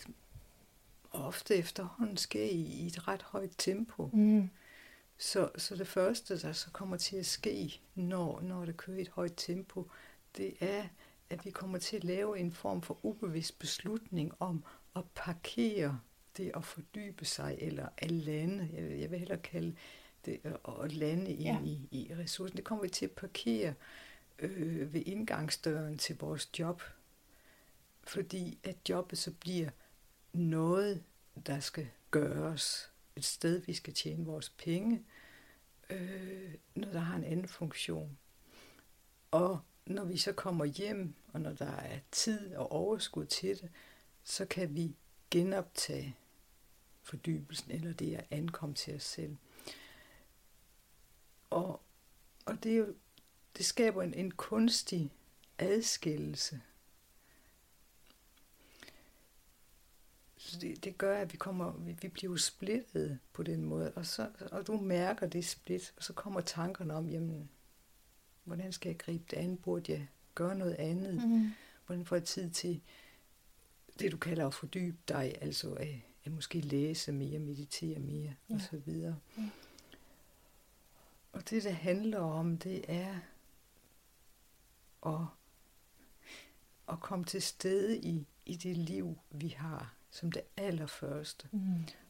ofte efterhånden sker i et ret højt tempo. Så det første, der så kommer til at ske, når det kører i et højt tempo, det er, at vi kommer til at lave en form for ubevidst beslutning om at parkere det at fordybe sig, eller at lande, jeg vil hellere kalde det at lande i ressourcen. Det kommer vi til at parkere ved indgangsdøren til vores job, fordi at jobbet så bliver noget, der skal gøres, et sted, vi skal tjene vores penge, noget, der har en anden funktion. Og når vi så kommer hjem, og når der er tid og overskud til det, så kan vi genoptage fordybelsen, eller det at ankomme til os selv. Og det er jo, det skaber en kunstig adskillelse. Så det gør, at vi bliver jo splittet på den måde, og du mærker det split, og så kommer tankerne om, jamen, hvordan skal jeg gribe det an? Burde jeg gøre noget andet? Hvordan får jeg tid til det, du kalder at fordybe dig, altså at måske læse mere, meditere mere, og så videre. Og det handler om, det er at komme til stede i det liv, vi har, som det allerførste,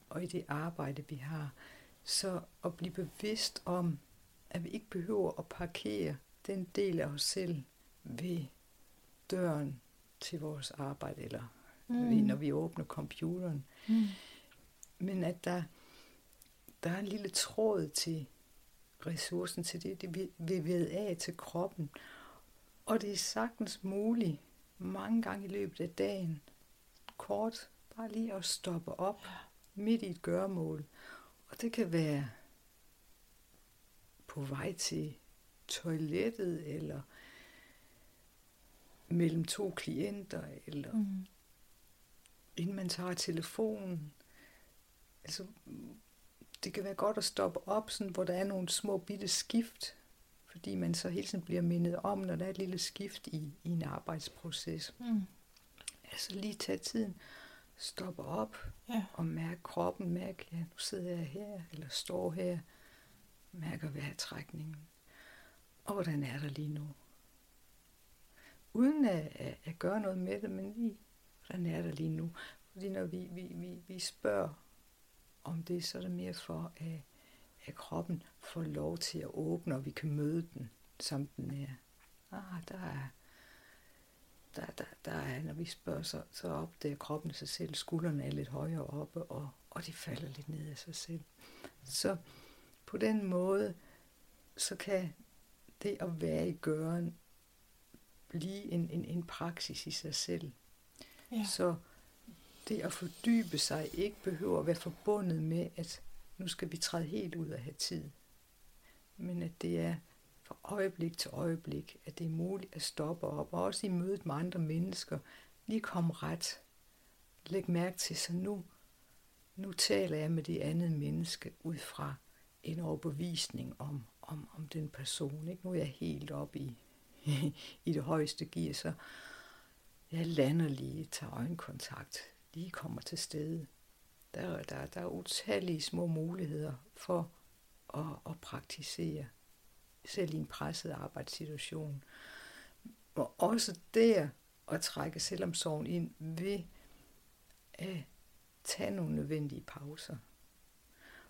og i det arbejde, vi har. Så at blive bevidst om, at vi ikke behøver at parkere den del af os selv ved døren til vores arbejde, eller ved, når vi åbner computeren. Men at der er en lille tråd til ressourcen, til det vi ved af til kroppen. Og det er sagtens muligt, mange gange i løbet af dagen, kort, bare lige at stoppe op midt i et gøremål. Og det kan være på vej til toilettet, eller mellem to klienter, eller inden man tager telefonen. Altså, det kan være godt at stoppe op, sådan, hvor der er nogle små bitte skift, fordi man så hele tiden bliver mindet om, når der er et lille skift i en arbejdsproces. Altså lige tage tiden stopper op og mærker kroppen, mærker, ja, nu sidder jeg her, eller står her, mærker vejrtrækningen, og hvordan er der lige nu? Uden at gøre noget med det, men lige, hvordan er der lige nu? Fordi når vi spørger om det, så er det mere for, at kroppen får lov til at åbne, og vi kan møde den, som den er. Der er, når vi spørger, så opdager kroppen sig selv, skuldrene er lidt højere oppe, og de falder lidt ned af sig selv. Så på den måde, så kan det at være i gøren blive en praksis i sig selv. Ja. Så det at fordybe sig ikke behøver at være forbundet med, at nu skal vi træde helt ud og have tid. Men at det er fra øjeblik til øjeblik, at det er muligt at stoppe op, og også i mødet med andre mennesker, lige komme ret, læg mærke til, så nu taler jeg med det andet menneske ud fra en overbevisning om den person. Ikke? Nu er jeg helt oppe i det højeste gear, så jeg lander lige, tager øjenkontakt, lige kommer til stede. Der er utallige små muligheder for at praktisere, selv i en presset arbejdssituation. Og også der at trække selvomsorgen ind ved at tage nogle nødvendige pauser.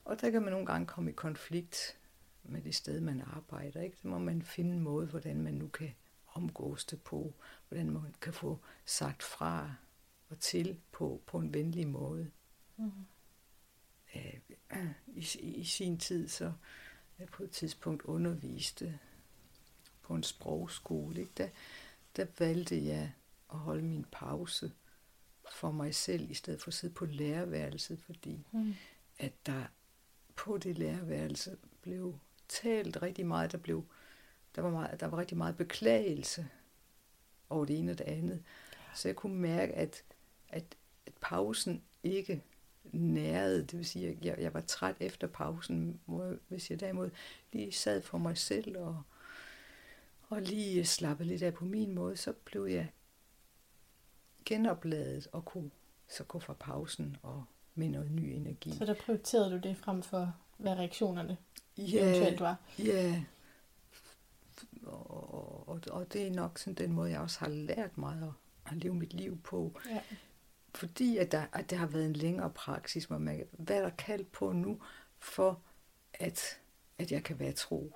Og der kan man nogle gange komme i konflikt med det sted, man arbejder. Ikke? Så må man finde en måde, hvordan man nu kan omgås det på, hvordan man kan få sagt fra og til på en venlig måde. Mm-hmm. I sin tid så jeg på et tidspunkt underviste på en sprogskole, ikke? Der valgte jeg at holde min pause for mig selv, i stedet for at sidde på lærerværelset, fordi at der på det lærerværelse blev talt rigtig meget, der var rigtig meget beklagelse over det ene og det andet. Så jeg kunne mærke, at pausen ikke nærede, det vil sige, at jeg var træt efter pausen, hvis jeg derimod lige sad for mig selv og lige slappede lidt af på min måde, så blev jeg genopladet og kunne så gå fra pausen og med noget ny energi. Så der prioriterede du det frem for, hvad reaktionerne eventuelt var? Ja, og det er nok sådan den måde, jeg også har lært mig at leve mit liv på. Ja. Fordi at der har været en længere praksis, hvor man hvad der kaldt på nu, for at jeg kan være tro.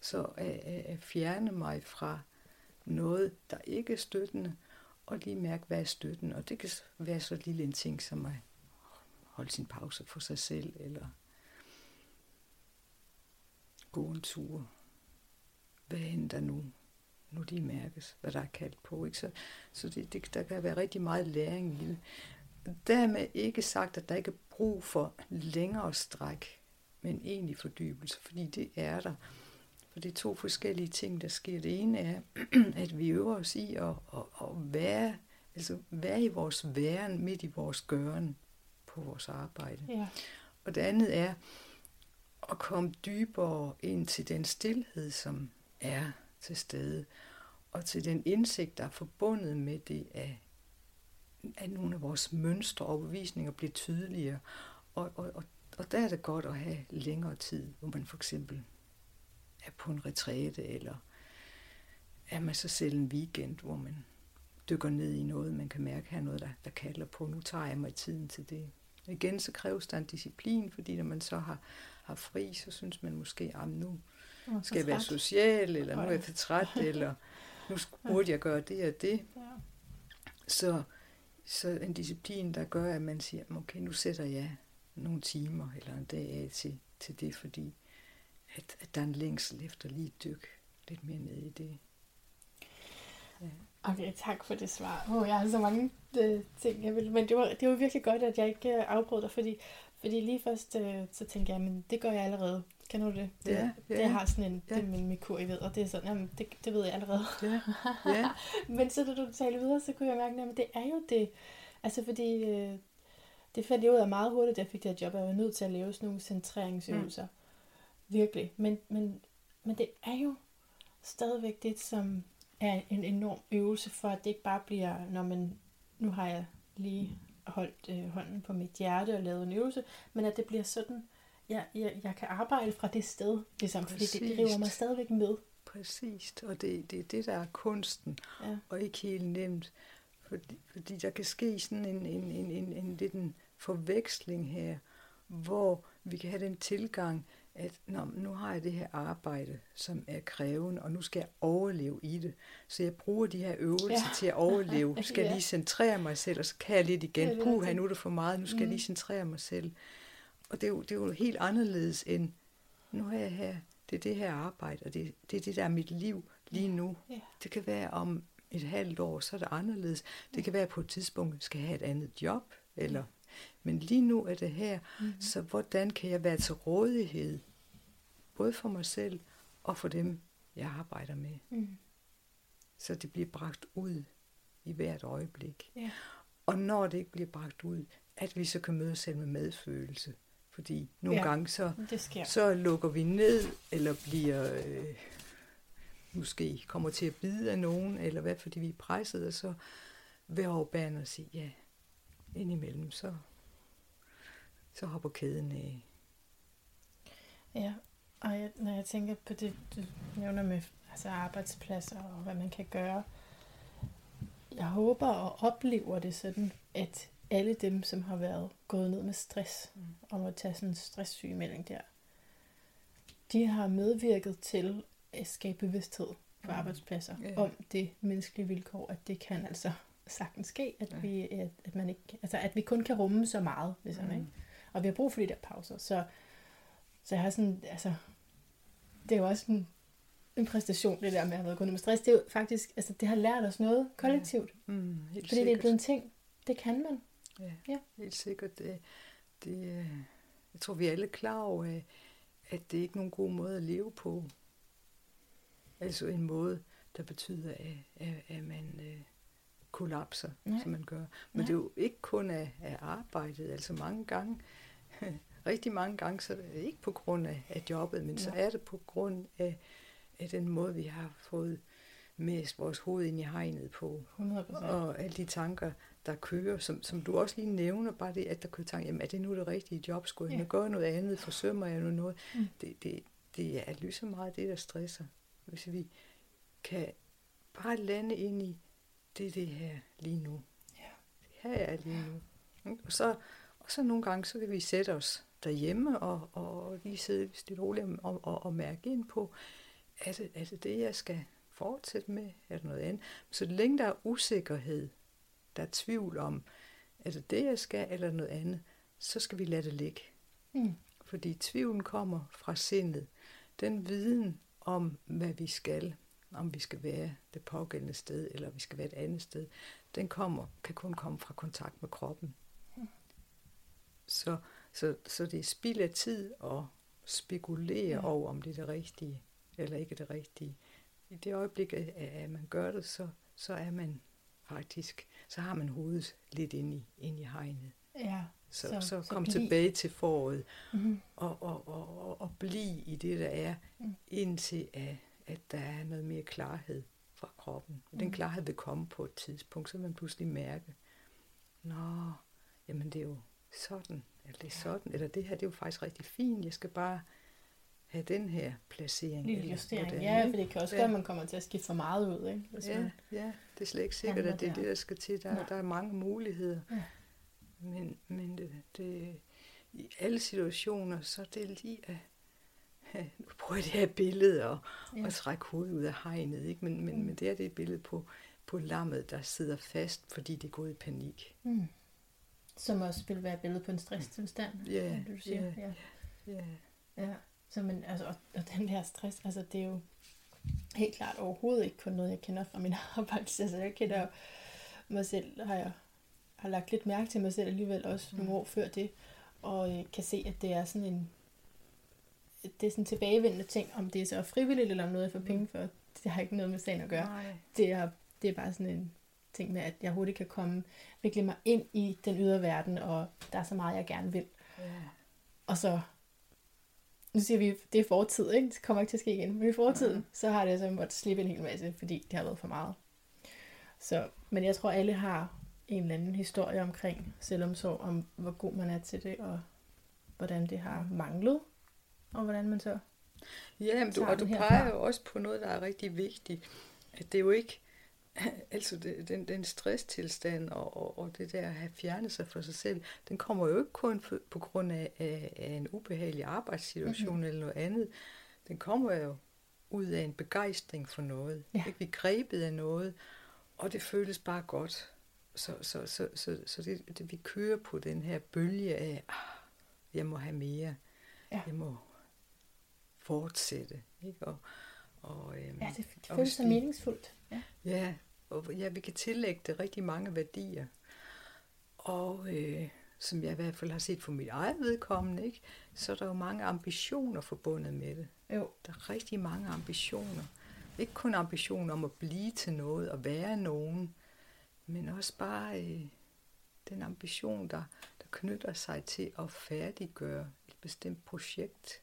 Så at fjerne mig fra noget, der ikke er støttende, og lige mærke, hvad er støttende. Og det kan være så lille en ting som at holde sin pause for sig selv, eller gå en tur. Hvad end der nu de mærkes, hvad der er kaldt på. Ikke? Så der kan være rigtig meget læring i det. Dermed ikke sagt, at der ikke er brug for længere stræk, men egentlig fordybelse, fordi det er der. For det er to forskellige ting, der sker. Det ene er, at vi øver os i at være, altså være i vores væren, midt i vores gøren på vores arbejde. Ja. Og det andet er at komme dybere ind til den stilhed, som er til stede, og til den indsigt, der er forbundet med det, at nogle af vores mønstre og overbevisninger bliver tydeligere. Og der er det godt at have længere tid, hvor man for eksempel er på en retræte, eller er man så selv en weekend, hvor man dykker ned i noget, man kan mærke, her noget, der kalder på, nu tager jeg mig tiden til det. Igen så kræves der en disciplin, fordi når man så har fri, så synes man måske, nu skal jeg være social, eller nu er jeg for træt, eller nu burde jeg gøre det og det. Ja. Så en disciplin, der gør, at man siger, okay, nu sætter jeg nogle timer eller en dag af til det, fordi at der er en længsel efter lige dyk lidt mere ned i det. Ja. Okay, tak for det svar. Jeg har så mange ting, jeg vil, men det var virkelig godt, at jeg ikke afbrød dig, fordi lige først så tænkte jeg, men det gør jeg allerede. Kan du det? Ja. Det har sådan en, det er min kur, jeg ved, og det er sådan, jamen, det ved jeg allerede. Ja. Men så da du talte videre, så kunne jeg mærke, at det er jo det. Altså fordi, det fandt jeg ud af meget hurtigt, da jeg fik det her job, at jeg var nødt til at lave sådan nogle centreringsøvelser. Mm. Virkelig. Men det er jo stadigvæk det, som er en enorm øvelse for, at det ikke bare bliver, når man nu har jeg lige holdt hånden på mit hjerte og lavet en øvelse, men at det bliver sådan, jeg kan arbejde fra det sted, ligesom, fordi det river mig stadigvæk med. Præcis, og det er det, der er kunsten, ja. Og ikke helt nemt, fordi der kan ske sådan en forveksling her, hvor vi kan have den tilgang, at nu har jeg det her arbejde, som er krævende, og nu skal jeg overleve i det. Så jeg bruger de her øvelser til at overleve. Skal jeg lige centrere mig selv, og så kan jeg lidt igen. Puha, nu er det for meget, nu skal jeg lige centrere mig selv. Og det er jo helt anderledes end, nu er jeg her, det er det her arbejde, og det er det, der er mit liv lige nu. Ja. Det kan være om et halvt år, så er det anderledes. Det kan være på et tidspunkt, skal jeg have et andet job, eller... Men lige nu er det her, så hvordan kan jeg være til rådighed, både for mig selv og for dem, jeg arbejder med. Så det bliver bragt ud i hvert øjeblik. Yeah. Og når det ikke bliver bragt ud, at vi så kan møde os selv med medfølelse. Fordi nogle gange så lukker vi ned, eller bliver måske kommer til at bide af nogen, eller hvad, fordi vi er presset, og så vil overbærende og sige, indimellem, så hopper kæden af. Ja, og når jeg tænker på det, du nævner med altså arbejdspladser og hvad man kan gøre, jeg håber og oplever det sådan, at alle dem, som har været gået ned med stress, og må tage sådan en stresssygemelding der, de har medvirket til at skabe bevidsthed på arbejdspladser om det menneskelige vilkår, at det kan altså sagtens ske, at vi man ikke, altså at vi kun kan rumme så meget, ligesom, ikke? Og vi har brug for de der pauser, så jeg har sådan, altså det er jo også en præstation, det der med at have været gået med stress. Det er jo faktisk, altså det har lært os noget kollektivt, fordi sikkert. Det er blevet en ting, det kan man. Ja. Helt sikkert. Det, jeg tror vi er alle klar over, at det ikke er nogen god måde at leve på. Altså en måde, der betyder, at man kollapser, som man gør. Men det er jo ikke kun af arbejdet, altså mange gange, rigtig mange gange, så er det ikke på grund af jobbet, men så er det på grund af den måde, vi har fået med vores hoved ind i hegnet på. 100%. Og alle de tanker, der kører, som du også lige nævner, bare det, at der kører tanker, jamen er det nu det rigtige job, skulle jeg gøre noget andet, forsømmer jeg nu noget? Det er lige så meget det, der stresser. Hvis vi kan bare lande ind i, det er det her lige nu. Ja. Det her er lige nu. Og så nogle gange, så kan vi sætte os derhjemme og lige sidde lidt roligt og mærke ind på, er det, jeg skal fortsætte med? Er det noget andet? Så længe der er usikkerhed, der er tvivl om, er det det, jeg skal, eller noget andet, så skal vi lade det ligge. Fordi tvivlen kommer fra sindet. Den viden om, hvad vi skal, om vi skal være det pågældende sted, eller vi skal være et andet sted, den kan kun komme fra kontakt med kroppen. Så det er spild af tid at spekulere over, om det er det rigtige, eller ikke det rigtige. I det øjeblik, at man gør det, så er man faktisk, så har man hovedet lidt ind i hegnet. Ja, så kom tilbage til foråret, og blive i det, der er, indtil at der er noget mere klarhed fra kroppen. Den klarhed vil komme på et tidspunkt, så man pludselig mærke, jamen det er jo sådan, eller det er sådan, eller det her, det er jo faktisk rigtig fint, jeg skal bare have den her placering. Lille justering, eller hvordan, for det kan også gøre, at man kommer til at skifte for meget ud, ikke? Det er slet ikke sikkert, at det er det, der skal til. Der er mange muligheder, men det, i alle situationer, så er det lige at nu prøver jeg det her billede og trække hovedet ud af hegnet, ikke? Men det er det billede på lammet, der sidder fast, fordi det er gået i panik. Som også vil være et billede på en stresstilstand, som du siger. Ja. Så, men, altså, og den her stress, altså, det er jo helt klart overhovedet ikke kun noget, jeg kender fra min arbejde. Altså, jeg kender jo mig selv, har lagt lidt mærke til mig selv alligevel også nogle år før det, og kan se, at det er sådan en... Det er sådan en tilbagevendende ting, om det er så frivilligt, eller om noget, jeg får penge for. Det har ikke noget med sagen at gøre. Det er bare sådan en ting med, at jeg hurtigt kan komme, vikle mig ind i den ydre verden, og der er så meget, jeg gerne vil. Og så, nu siger vi, det er fortid, ikke? Det kommer ikke til at ske igen. Men i fortiden, så har det så måttet slippe en hel masse, fordi det har været for meget. Så, men jeg tror, alle har en eller anden historie omkring selvomsorg, om hvor god man er til det, og hvordan det har manglet, og hvordan man så... Ja, og du peger jo også på noget, der er rigtig vigtigt, at det er jo ikke... Altså den stresstilstand og det der at have fjernet sig fra sig selv, den kommer jo ikke kun på grund af en ubehagelig arbejdssituation eller noget andet. Den kommer jo ud af en begejstring for noget. Ja. Ikke? Vi er grebet af noget, og det føles bare godt. Så det, vi kører på den her bølge af, jeg må have mere, jeg må fortsætte. Ikke? Og det føles så meningsfuldt. Ja, og vi kan tillægge det rigtig mange værdier. Og som jeg i hvert fald har set for mit eget vedkommende, ikke? Så er der jo mange ambitioner forbundet med det. Jo. Der er rigtig mange ambitioner. Ikke kun ambitioner om at blive til noget og være nogen, men også bare den ambition, der knytter sig til at færdiggøre et bestemt projekt.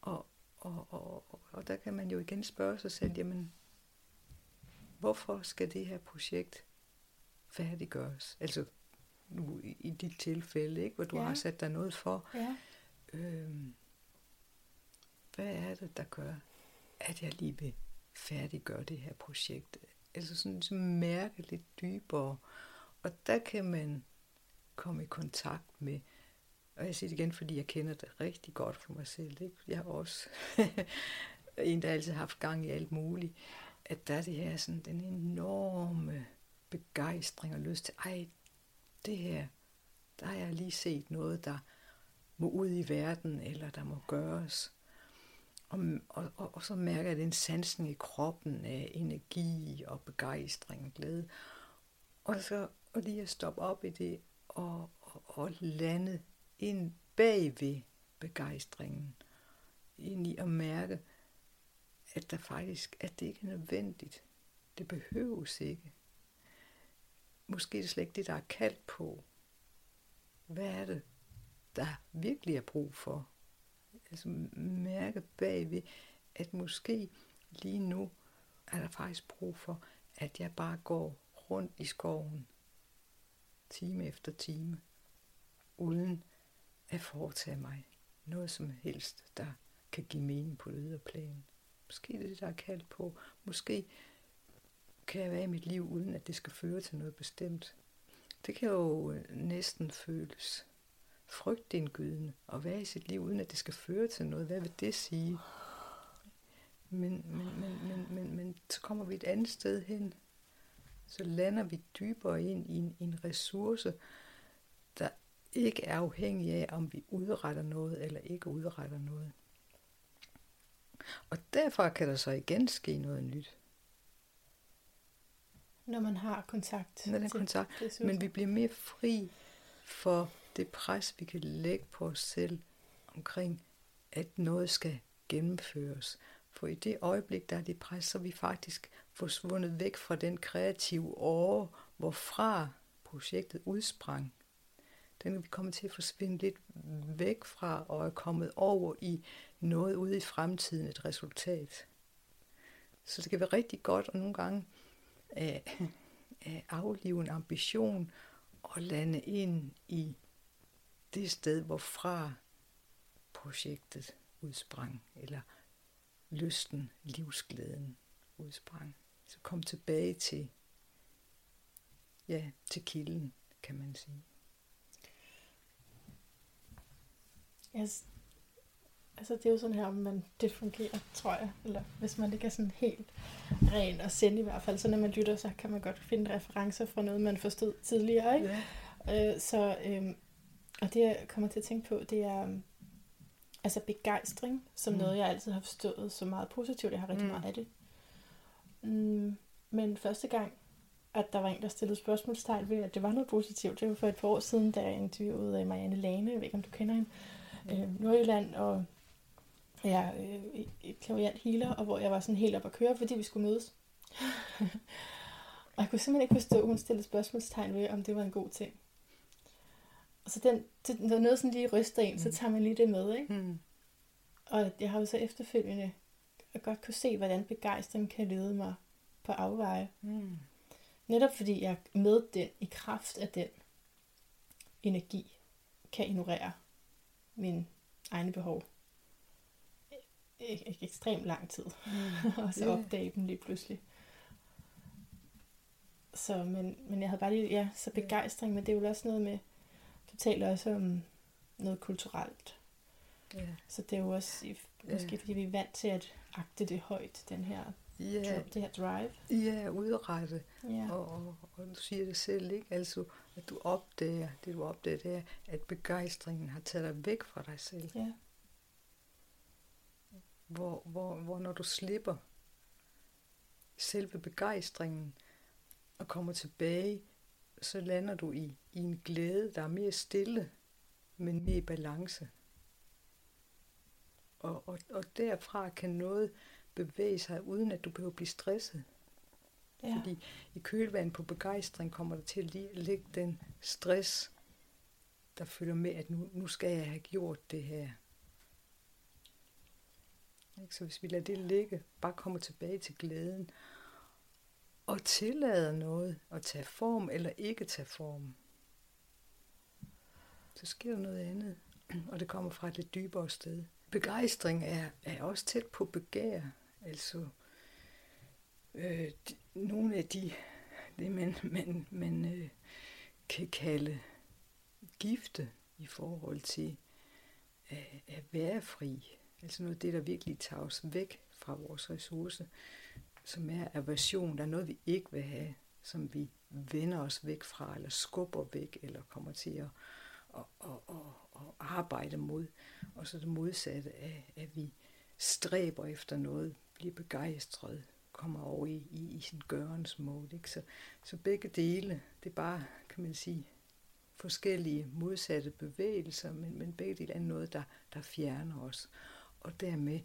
Og der kan man jo igen spørge sig selv, jamen, hvorfor skal det her projekt færdiggøres? Altså nu i dit tilfælde, ikke, hvor du har sat dig noget for. Ja. Hvad er det, der gør, at jeg lige vil færdiggøre det her projekt? Altså sådan så mærke lidt dybere. Og der kan man komme i kontakt med, og jeg siger det igen, fordi jeg kender det rigtig godt for mig selv. Ikke? Jeg har også en, der altid har haft gang i alt muligt. At der er det her sådan den enorme begejstring og lyst til, det her, der har jeg lige set noget, der må ud i verden, eller der må gøres. Og så mærker jeg den sansning i kroppen af energi og begejstring og glæde. Og lige at stoppe op i det, og lande ind bagved begejstringen. Ind i at mærke, at der faktisk, at det ikke er nødvendigt. Det behøves ikke. Måske er det slet ikke det, der er kaldt på. Hvad er det, der virkelig er brug for? Altså mærke bagved, at måske lige nu er der faktisk brug for, at jeg bare går rundt i skoven time efter time, uden at foretage mig noget som helst, der kan give mening på det ydre plan. Måske det er det, der er kaldt på. Måske kan jeg være i mit liv, uden at det skal føre til noget bestemt. Det kan jo næsten føles frygtindgydende at være i sit liv, uden at det skal føre til noget. Hvad vil det sige? Men så kommer vi et andet sted hen. Så lander vi dybere ind i en ressource, der ikke er afhængig af, om vi udretter noget eller ikke udretter noget. Og derfor kan der så igen ske noget nyt. Når man har kontakt. Men vi bliver mere fri for det pres, vi kan lægge på os selv omkring, at noget skal gennemføres. For i det øjeblik, der er det pres, så er vi faktisk forsvundet væk fra den kreative åre, hvorfra projektet udsprang. Den er vi kommet til at forsvinde lidt væk fra og er kommet over i noget ude i fremtiden, et resultat. Så det kan være rigtig godt at nogle gange aflive en ambition og lande ind i det sted, hvorfra projektet udsprang, eller lysten, livsglæden udsprang. Så kom tilbage til kilden, kan man sige. Altså det er jo sådan her, man det fungerer, tror jeg. Eller hvis man ikke er sådan helt ren og send i hvert fald, så når man lytter, så kan man godt finde referencer fra noget, man forstod tidligere, ikke? Yeah. Og det jeg kommer til at tænke på, det er altså begejstring, som noget, jeg altid har forstået som meget positivt. Jeg har rigtig meget af det. Men første gang, at der var en, der stillede spørgsmålstegn ved, at det var noget positivt, det var for et par år siden, da jeg interviewede Marianne Lane, jeg ved ikke, om du kender hende, Nordjylland, og jeg er klaviant healer, og hvor jeg var sådan helt op at køre, fordi vi skulle mødes. Og jeg kunne simpelthen ikke forstå, at hun stillede spørgsmålstegn ved, om det var en god ting. Og så den var noget sådan lige ryster en, så tager man lige det med, ikke? Og jeg har jo så efterfølgende godt kunne se, hvordan begejstring kan lede mig på afveje. Netop fordi jeg med den, i kraft af den energi, kan ignorere mine egne behov ekstremt lang tid. Og så opdage dem lige pludselig. Så, men jeg havde bare lige, så begejstring, men det er jo også noget med, du taler også om noget kulturelt. Yeah. Så det er jo også måske fordi vi er vant til at agte det højt, den her, det her drive. Ja, udrette. Yeah. Og du siger det selv, ikke? Altså, at du opdager, det du opdager, det er, at begejstringen har taget dig væk fra dig selv. Yeah. Hvor når du slipper selve begejstringen og kommer tilbage, så lander du i en glæde, der er mere stille, men mere i balance. Og derfra kan noget bevæge sig, uden at du behøver at blive stresset. Ja. Fordi i kølvandet på begejstring kommer der til at ligge den stress, der følger med, at nu skal jeg have gjort det her. Så hvis vi lader det ligge, bare kommer tilbage til glæden, og tillader noget at tage form eller ikke tage form, så sker der noget andet, og det kommer fra et lidt dybere sted. Begejstring er også tæt på begær. Altså nogle af det man kan kalde gifte i forhold til at være fri. Altså noget af det, der virkelig tager os væk fra vores ressource, som er aversion. Der er noget, vi ikke vil have, som vi vender os væk fra, eller skubber væk, eller kommer til at arbejde mod. Og så det modsatte af, at vi stræber efter noget, bliver begejstret, kommer over i sin gørens mode. Ikke? Så begge dele, det er bare, kan man sige, forskellige modsatte bevægelser, men begge dele er noget, der fjerner os. Og dermed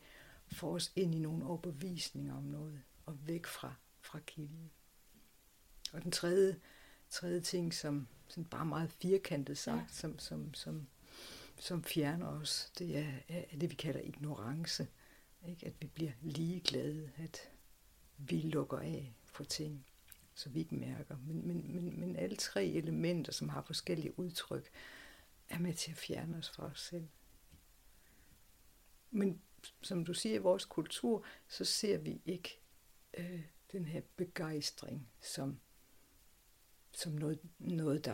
får os ind i nogle overbevisninger om noget, og væk fra kilden. Og den tredje ting, som sådan bare meget firkantet sagt, som fjerner os, det er det, vi kalder ignorance. Ikke? At vi bliver ligeglade, at vi lukker af for ting, så vi ikke mærker. Men alle tre elementer, som har forskellige udtryk, er med til at fjerne os fra os selv. Men som du siger, i vores kultur, så ser vi ikke den her begejstring som noget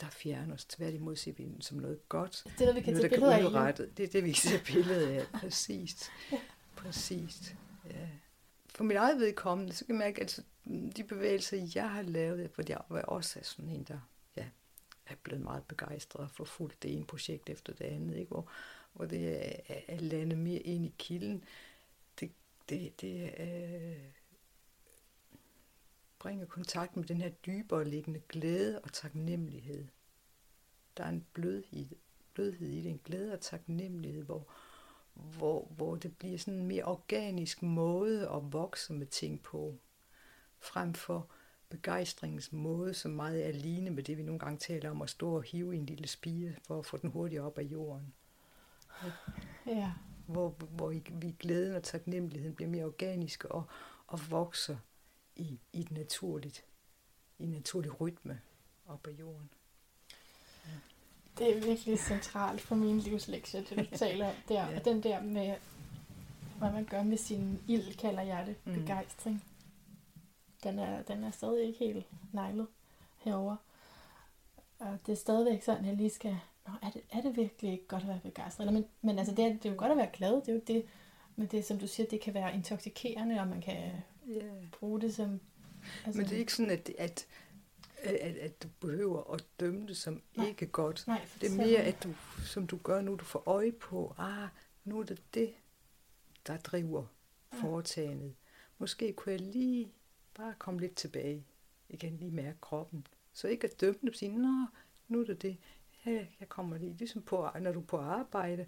der fjerner os. Tværtimod ser vi den som noget godt. Det er det, vi kan tage billeder af. Det er det, vi kan tage billeder af. Præcis. Præcis. Ja. For mit eget vedkommende, så kan jeg mærke, altså de bevægelser, jeg har lavet, fordi jeg var også sådan en, der er blevet meget begejstret og forfulgt det ene projekt efter det andet, ikke? Hvor det er at lande mere ind i kilden. Det bringer kontakt med den her dybere liggende glæde og taknemmelighed. Der er en blødhed i det, en glæde og taknemmelighed, hvor det bliver sådan en mere organisk måde at vokse med ting på, frem for begejstringens måde, som meget er lignende med det, vi nogle gange taler om, at stå og hive i en lille spire, for at få den hurtigt op af jorden. Ja. Hvor vi glæden og taknemmeligheden bliver mere organiske og vokser i et naturligt, i en naturlig rytme op ad jorden. Ja. Det er virkelig centralt for mine livslektier, det du taler om der. Ja. Og den der med, hvad man gør med sin ild, kalder jeg det, begejstring. Den er stadig ikke helt neglet herover. Og det er stadigvæk sådan, at jeg lige skal... Er det virkelig ikke godt at være begejstret? Men altså, det er jo godt at være glad, det er jo ikke det. Men det, som du siger, det kan være intoksikerende, og man kan bruge det som... Altså, men det er ikke sådan, at du behøver at dømme det som ikke godt. Nej, det er mere, at du, som du gør nu, du får øje på, nu er det det, der driver foretagendet. Måske kunne jeg lige bare komme lidt tilbage. Jeg kan lige mærke kroppen. Så ikke at dømme det og sige, nu er det det. Jeg kommer lige, ligesom på, når du er på arbejde,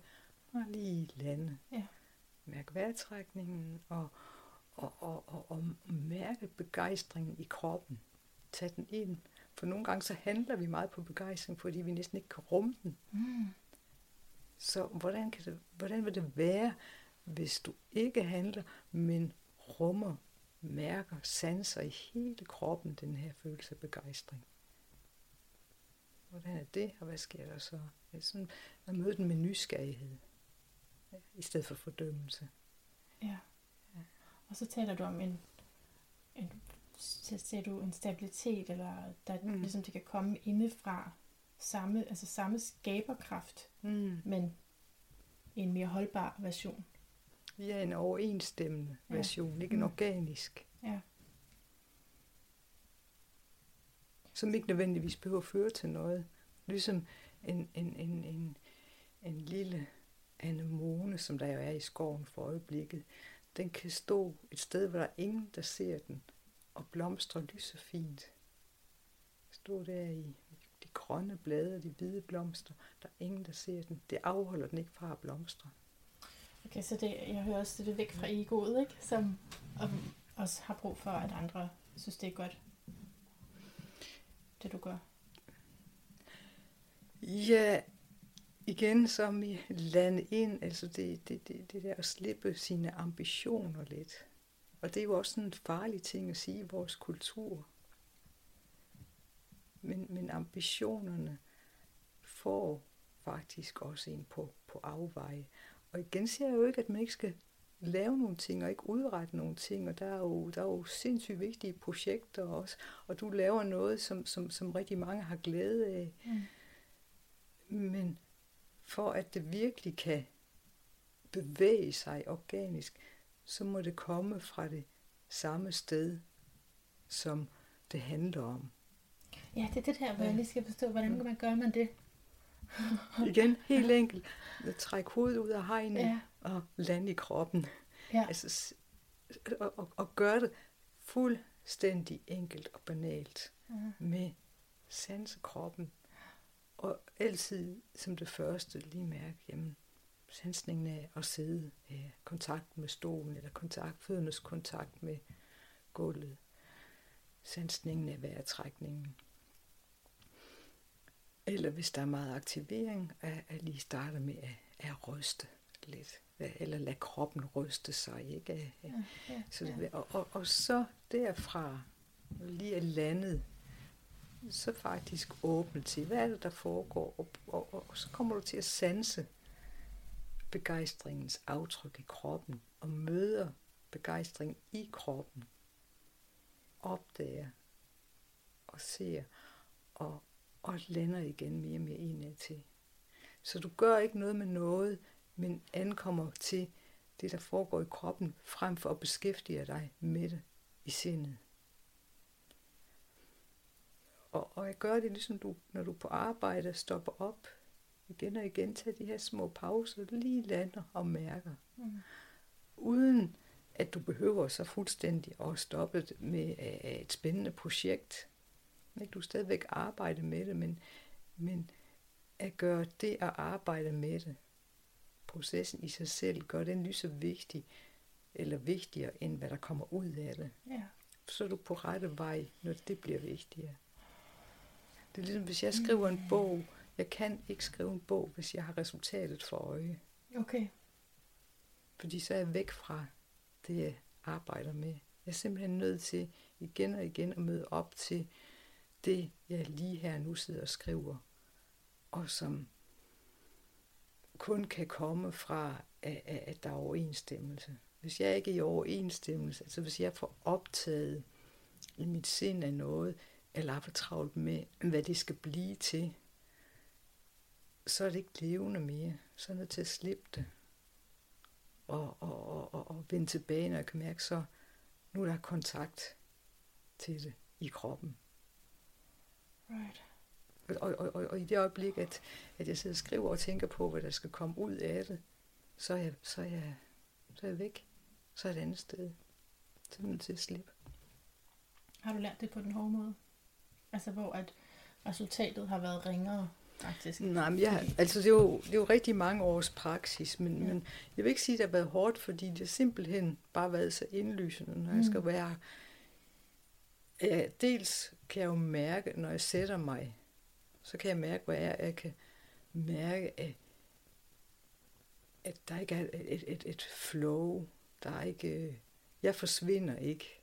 og lige lande. Ja. Mærk vejrtrækningen, og mærke begejstringen i kroppen. Tag den ind. For nogle gange så handler vi meget på begejstring, fordi vi næsten ikke kan rumme den. Så hvordan vil det være, hvis du ikke handler, men rummer mærker, sanser i hele kroppen den her følelse af begejstring. Hvordan er det, og hvad sker der så? Det er sådan at møde den med nysgerrighed, i stedet for fordømmelse. Ja. Og så taler du om en stabilitet, eller der, ligesom det kan komme indefra, samme skaberkraft, men en mere holdbar version. Ja, en overensstemmende version, ikke en organisk. Ja. Som ikke nødvendigvis behøver at føre til noget. Ligesom en lille anemone, som der jo er i skoven for øjeblikket, den kan stå et sted, hvor der er ingen, der ser den, og blomstre lys og fint. Stå der i de grønne blade og de hvide blomster, der er ingen, der ser den. Det afholder den ikke fra at blomstre. Okay, så det, jeg hører også det væk fra egoet, ikke? Som også har brug for, at andre synes, det er godt, det du gør. Ja, igen som i lande ind, altså det der at slippe sine ambitioner lidt. Og det er jo også sådan en farlig ting at sige i vores kultur. Men ambitionerne får faktisk også en på afveje. Og igen siger jeg jo ikke, at man ikke skal lave nogle ting og ikke udrette nogle ting, og der er jo sindssygt vigtige projekter også, og du laver noget, som rigtig mange har glæde af. Men for at det virkelig kan bevæge sig organisk, så må det komme fra det samme sted, som det handler om. Ja, det er det her, hvor jeg lige skal forstå, hvordan man gør man det? Igen, helt enkelt. Træk hovedet ud af hegnet og lande i kroppen. Ja. Altså, og gør det fuldstændig enkelt og banalt. Med sanse kroppen. Og altid som det første lige mærke, jamen, sansningen af at sidde, kontakt med stolen, eller føddernes kontakt med gulvet. Sansningen af vejrtrækningen. Eller hvis der er meget aktivering, at lige starte med at ryste lidt. Eller lade kroppen ryste sig, ikke? Så, og så derfra, lige er landet, så faktisk åbne til, hvad er det, der foregår? Og så kommer du til at sanse begejstringens aftryk i kroppen, og møder begejstringen i kroppen. Opdager og ser, og lander igen mere og mere indad til. Så du gør ikke noget med noget, men ankommer til det, der foregår i kroppen, frem for at beskæftige dig med det i sindet. Og jeg gør det ligesom du, når du er på arbejde, stopper op igen og igen, tager de her små pauser, lige lander og mærker. Uden at du behøver så fuldstændig at stoppe med et spændende projekt. Du stadigvæk arbejder med det, men at gøre det at arbejde med det, processen i sig selv, gør den lige så vigtig, eller vigtigere, end hvad der kommer ud af det. Ja. Så er du på rette vej, når det bliver vigtigere. Det er ligesom, hvis jeg skriver en bog, jeg kan ikke skrive en bog, hvis jeg har resultatet for øje. Okay. Fordi så er jeg væk fra det, jeg arbejder med. Jeg er simpelthen nødt til igen og igen at møde op til det, jeg lige her nu sidder og skriver, og som kun kan komme fra, at der er overensstemmelse. Hvis jeg ikke er i overensstemmelse, altså hvis jeg får optaget i mit sind af noget, eller er for travlt med, hvad det skal blive til, så er det ikke levende mere. Så er jeg nødt til at slippe det. Og vende tilbage, når jeg kan mærke, så nu er der kontakt til det i kroppen. Right. Og i det øjeblik, at jeg sidder og skriver og tænker på, hvad der skal komme ud af det, så er jeg væk. Så er jeg et andet sted. Så er jeg nødt til at slippe. Har du lært det på den hårde måde? Altså hvor at resultatet har været ringere faktisk? Nej, men altså det er jo rigtig mange års praksis, men jeg vil ikke sige, at det har været hårdt, fordi det simpelthen bare været så indlysende, når jeg skal være. Ja, dels kan jeg jo mærke, når jeg sætter mig, så kan jeg mærke, hvor jeg er. Jeg kan mærke, at der ikke er et flow. Der er ikke, jeg forsvinder ikke.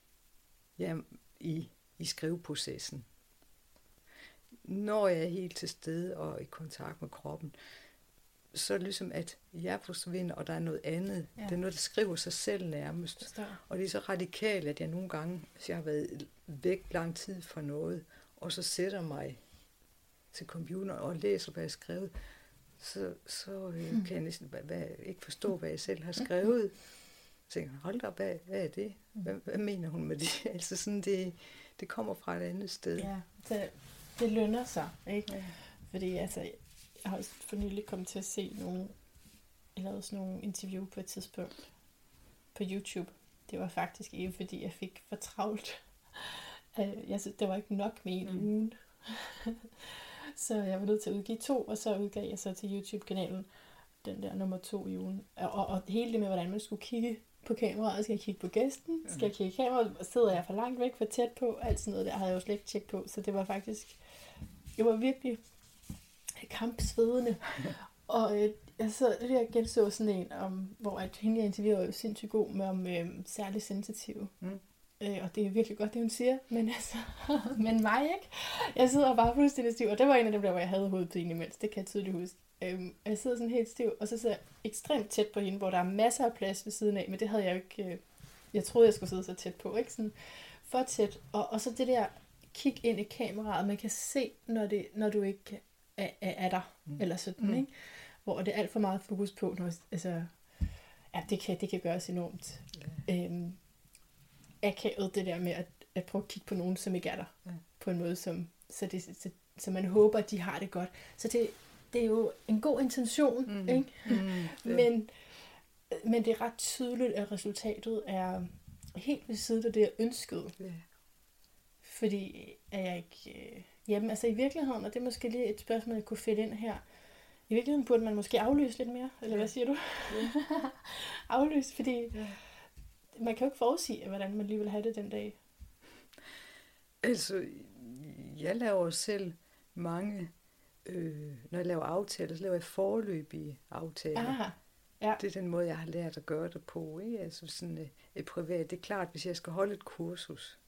jeg i skriveprocessen. Når jeg er helt til stede og i kontakt med kroppen, så er det ligesom, at jeg forsvinder, og der er noget andet. Ja. Det er noget, der skriver sig selv nærmest. Forstår. Og det er så radikalt, at jeg nogle gange, hvis jeg har været væk lang tid fra noget, og så sætter mig til computeren og læser, hvad jeg har skrevet, så kan jeg næsten ikke forstå, hvad jeg selv har skrevet. Jeg tænker, hold da op, hvad er det? Hvad mener hun med det? Altså sådan, det kommer fra et andet sted. Ja, det lønner sig, ikke? Ja. Fordi altså... Jeg har også for nylig kommet til at se nogle interview på et tidspunkt på YouTube. Det var faktisk ikke, fordi jeg fik for travlt. Jeg synes, det var ikke nok med en ugen. Så jeg var nødt til at udgive 2, og så udgav jeg så til YouTube-kanalen den der nummer 2 i ugen. Og hele det med, hvordan man skulle kigge på kameraet. Skal jeg kigge på gæsten? Skal jeg kigge i kameraet? Sidder jeg for langt væk, for tæt på? Alt sådan noget der havde jeg jo slet ikke tjekket på. Så det var faktisk... Jeg var virkelig... kampsvedende. Og jeg genså sådan en, hvor at hende jeg interviewer er jo sindssygt god med om særligt sensitive. Og det er virkelig godt, det hun siger, men altså, men mig ikke. Jeg sidder bare fuldstændig stiv, og det var en af dem der, hvor jeg havde hovedpine imens, det kan jeg tydeligt huske. Jeg sidder sådan helt stiv, og så sidder jeg ekstremt tæt på hende, hvor der er masser af plads ved siden af, men det havde jeg jo ikke, jeg troede jeg skulle sidde så tæt på, ikke? Sådan for tæt, og så det der, kig ind i kameraet, man kan se, når du ikke er der, eller sådan, ikke? Hvor det er alt for meget fokus på, når, altså, ja, det kan gøres enormt akavet, det der med at prøve at kigge på nogen, som ikke er der, på en måde, som, så man håber, at de har det godt. Så det er jo en god intention, ikke? Men det er ret tydeligt, at resultatet er helt ved siden af det, jeg ønskede. Yeah. Fordi at jeg ikke... Jamen, altså i virkeligheden, og det er måske lige et spørgsmål, jeg kunne fælde ind her. I virkeligheden burde man måske aflyse lidt mere, eller hvad siger du? Yeah. Aflyse, fordi man kan jo ikke forudsige, hvordan man lige vil have det den dag. Altså, jeg laver selv mange, når jeg laver aftaler, så laver jeg foreløbige aftaler. Aha. Ja. Det er den måde, jeg har lært at gøre det på, ikke? Altså sådan et privat. Det er klart, hvis jeg skal holde et kursus,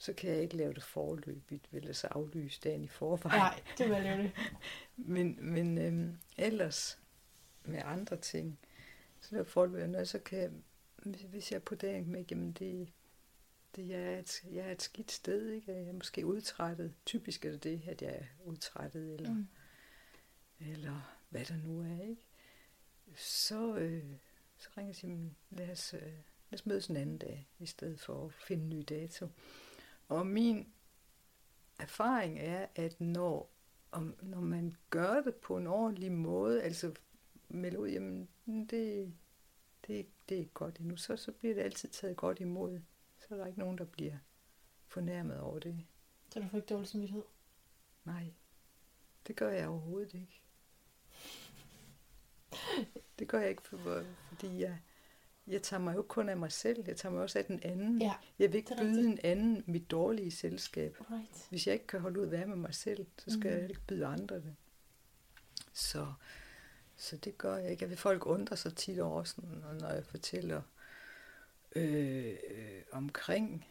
så kan jeg ikke lave det foreløbigt, vel, altså aflyse dagen i forvejen. Nej, det var det. Men ellers med andre ting, så laver jeg foreløbigt, og så kan jeg, hvis jeg på dagen med, jamen jeg er et skidt sted, ikke? Jeg er måske udtrættet. Typisk er det, at jeg er udtrættet, eller hvad der nu er, ikke? Så ringer jeg og siger, lad os mødes en anden dag, i stedet for at finde en ny dato. Og min erfaring er, at når man gør det på en ordentlig måde, altså melder ud, jamen det er ikke godt endnu, så bliver det altid taget godt imod. Så er der ikke nogen, der bliver fornærmet over det. Så du får ikke dårlig samvittighed? Nej, det gør jeg overhovedet ikke. Det gør jeg ikke, fordi jeg tager mig jo kun af mig selv, jeg tager mig også af den anden. Ja, jeg vil ikke byde en anden mit dårlige selskab. Right. Hvis jeg ikke kan holde ud at være med mig selv, så skal jeg ikke byde andre det. Så det gør jeg ikke. Jeg vil folk undre sig tit over sådan, når jeg fortæller omkring,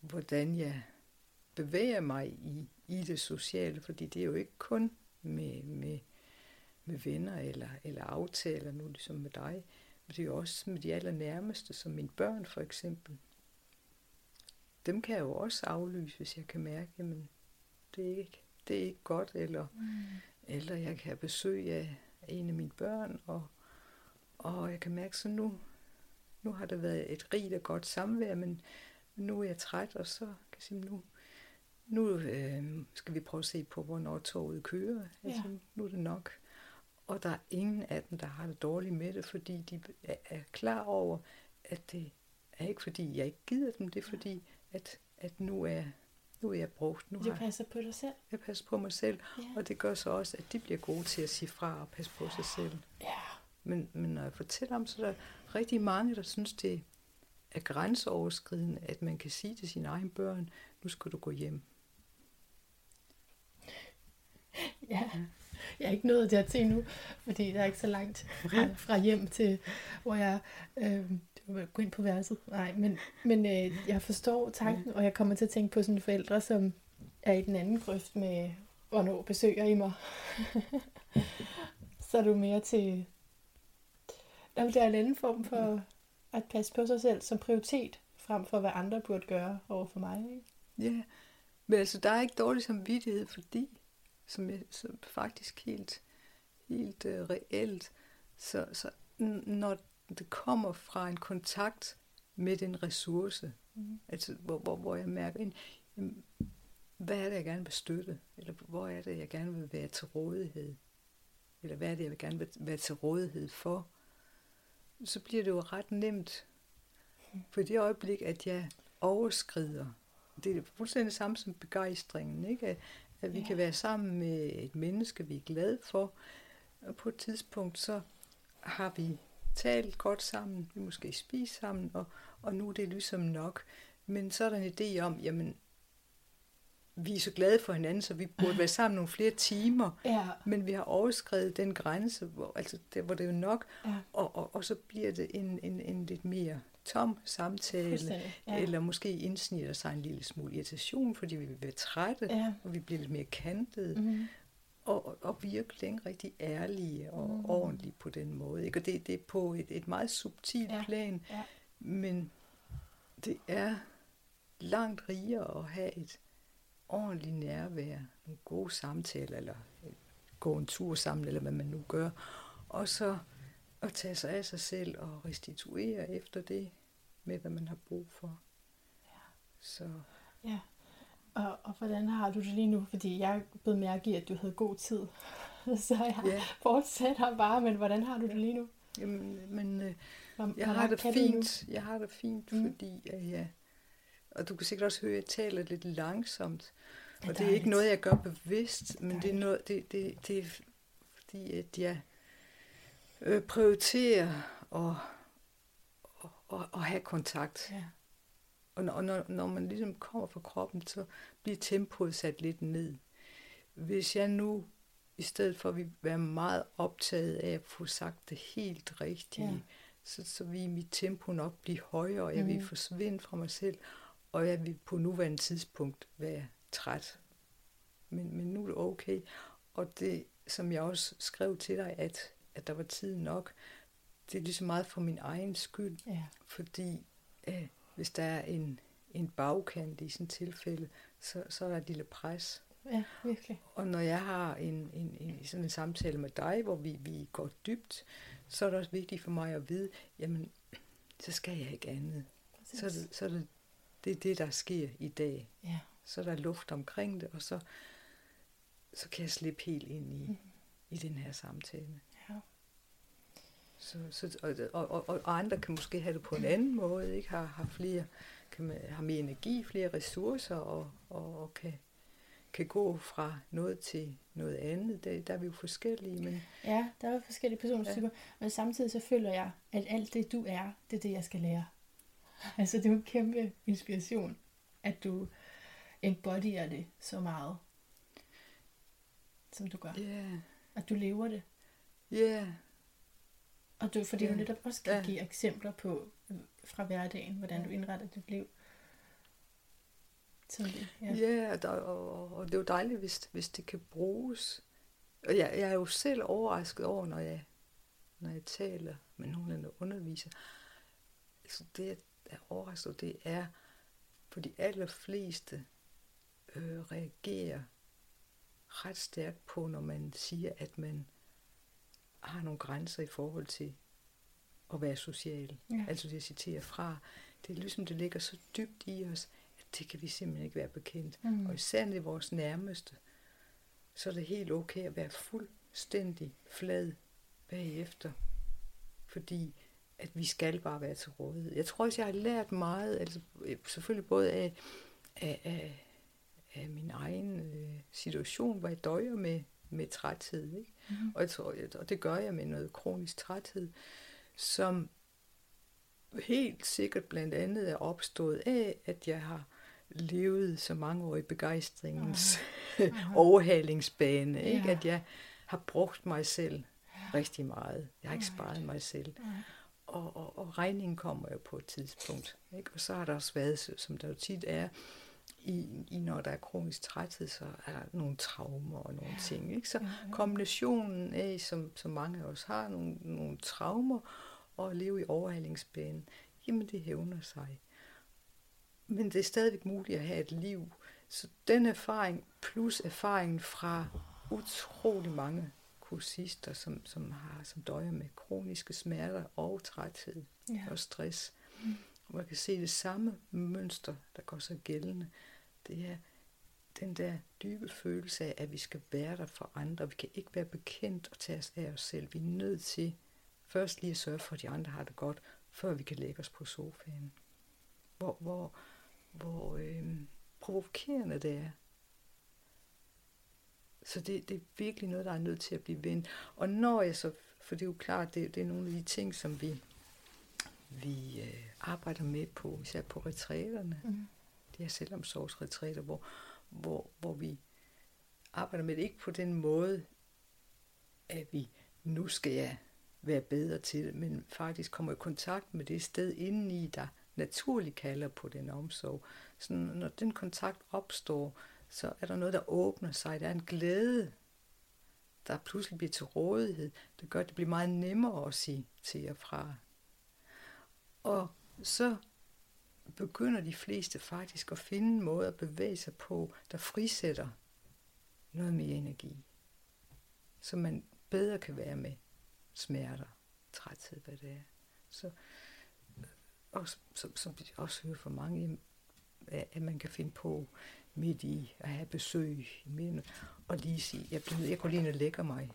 hvordan jeg bevæger mig i det sociale, fordi det er jo ikke kun med venner eller aftaler, nu ligesom med dig. Det er jo også med de allernærmeste, som mine børn for eksempel. Dem kan jeg jo også aflyse, hvis jeg kan mærke, jamen det er ikke godt, eller jeg kan have besøg af en af mine børn, og jeg kan mærke, så nu har det været et rigt og godt samvær, men nu er jeg træt, og så kan jeg sige, nu skal vi prøve at se på, hvornår toget kører. Altså, ja. Nu er det nok. Og der er ingen af dem, der har det dårligt med det, fordi de er klar over, at det er ikke fordi, jeg ikke gider dem. Det er fordi, at nu er jeg brugt. Nu jeg passer på dig selv. Jeg passer på mig selv. Ja. Og det gør så også, at de bliver gode til at sige fra og passe på sig selv. Ja. Men når jeg fortæller om, så er der rigtig mange, der synes, det er grænseoverskridende, at man kan sige til sine egne børn, nu skal du gå hjem. Ja. Jeg er ikke nået dertil nu, fordi der er ikke så langt fra hjem til, hvor jeg gå ind på værelset. Nej, men jeg forstår tanken, og jeg kommer til at tænke på sådan forældre, som er i den anden grøft med, hvornår besøger I mig? Så er du mere til... Jamen, det er en anden form for at passe på sig selv som prioritet, frem for hvad andre burde gøre over for mig. Ikke? Ja, men altså, der er ikke dårlig samvittighed, fordi, som faktisk helt reelt, så når det kommer fra en kontakt med en ressource, altså hvor jeg mærker ind, hvad er det, jeg gerne vil støtte? Eller hvor er det, jeg gerne vil være til rådighed? Eller hvad er det, jeg gerne vil være til rådighed for? Så bliver det jo ret nemt. For det øjeblik, at jeg overskrider, det er fuldstændig det samme som begejstringen, ikke? At vi kan være sammen med et menneske, vi er glade for, og på et tidspunkt, så har vi talt godt sammen, vi måske spist sammen, og nu er det ligesom nok. Men så er der en idé om, jamen, vi er så glade for hinanden, så vi burde være sammen nogle flere timer, men vi har overskredet den grænse, hvor det er jo nok, og så bliver det en lidt mere tom samtale, eller måske indsnitter sig en lille smule irritation, fordi vi bliver trætte, og vi bliver lidt mere kantede, og virkelig ikke rigtig ærlige og ordentlige på den måde. Ikke? Og det er på et meget subtilt plan, men det er langt rigere at have et ordentlig nærvær, nogle gode samtaler, eller gå en tur sammen, eller hvad man nu gør, og så at tage sig af sig selv og restituere efter det, med hvad man har brug for. Ja. Så. Ja. Og hvordan har du det lige nu? Fordi jeg blev mærke i, at du havde god tid, så jeg fortsætter bare, men hvordan har du det lige nu? Jamen, jeg har det fint, fordi og du kan sikkert også høre, at jeg taler lidt langsomt. Og det er ikke noget, jeg gør bevidst, men det er noget, det er fordi, at jeg prioriterer at have kontakt. Ja. Og når man ligesom kommer fra kroppen, så bliver tempoet sat lidt ned. Hvis jeg nu, i stedet for at vi være meget optaget af at få sagt det helt rigtige, så vil mit tempo nok blive højere, og jeg vil forsvinde fra mig selv. Og jeg vil på nuværende tidspunkt være træt. Men nu er det okay. Og det, som jeg også skrev til dig, at der var tid nok, det er lige så meget for min egen skyld. Ja. Fordi hvis der er en bagkant i sådan et tilfælde, så er der et lille pres. Ja, virkelig. Og når jeg har sådan en samtale med dig, hvor vi går dybt, så er det også vigtigt for mig at vide, jamen, så skal jeg ikke andet. Præcis. Det er det, der sker i dag. Ja. Så er der luft omkring det, og så kan jeg slippe helt ind i den her samtale. Ja. Og andre kan måske have det på en anden måde, ikke? Har mere energi, flere ressourcer, og kan gå fra noget til noget andet. Der er vi jo forskellige. Men... Ja, der er forskellige personstyper. Ja. Men samtidig så føler jeg, at alt det, du er, det er det, jeg skal lære. Altså, det er jo en kæmpe inspiration, at du embodyer det så meget, som du gør. Yeah. At du lever det. Ja. Yeah. Og du, fordi du netop også kan give eksempler på, fra hverdagen, hvordan du indretter dit liv. Og det er jo dejligt, hvis det kan bruges. Og jeg er jo selv overrasket over, når jeg taler med nogen, der underviser. Så det er overrasket, det er, for de allerfleste reagerer ret stærkt på, når man siger, at man har nogle grænser i forhold til at være social. Ja. Altså det, jeg citerer fra. Det er ligesom, det ligger så dybt i os, at det kan vi simpelthen ikke være bekendt. Mm. Og især i vores nærmeste, så er det helt okay at være fuldstændig flad bagefter. Fordi at vi skal bare være til rådighed. Jeg tror også, jeg har lært meget, altså selvfølgelig både af min egen situation, hvor jeg døjer med træthed, ikke? Mm. Og det gør jeg med noget kronisk træthed, som helt sikkert blandt andet er opstået af, at jeg har levet så mange år i begejstringens overhalingsbane, ikke? Yeah. At jeg har brugt mig selv rigtig meget. Jeg har ikke sparet mig selv. og regningen kommer jo på et tidspunkt. Ikke? Og så har der også været, som der jo tit er, i når der er kronisk træthed, så er der nogle traumer og nogle ting. Ikke? Så kombinationen af, som mange af os har, nogle traumer og at leve i overhalingsbanen, jamen det hævner sig. Men det er stadigvæk muligt at have et liv. Så den erfaring, plus erfaringen fra utrolig mange kursister, som døjer med kroniske smerter og træthed og stress. Og man kan se det samme mønster, der går så gældende. Det er den der dybe følelse af, at vi skal være der for andre. Vi kan ikke være bekendt og tage os af os selv. Vi er nødt til først lige at sørge for, at de andre har det godt, før vi kan lægge os på sofaen. Hvor provokerende det er. Så det er virkelig noget, der er nødt til at blive vendt. Og når jeg så, for det er jo klart, det er nogle af de ting, som vi arbejder med på, især på retræterne. Mm. Det er selvomsorgsretræter, hvor vi arbejder med det ikke på den måde, at vi nu skal være bedre til det, men faktisk kommer i kontakt med det sted indeni, der naturligt kalder på den omsorg. Så når den kontakt opstår, så er der noget, der åbner sig. Der er en glæde, der pludselig bliver til rådighed. Det gør, at det bliver meget nemmere at sige til og fra. Og så begynder de fleste faktisk at finde en måde at bevæge sig på, der frisætter noget mere energi, så man bedre kan være med smerter, træthed, hvad det er. Så, og som vi også hører fra mange, at man kan finde på midt i at have besøg i midten, og lige sige, jeg går lige ind og lægger mig.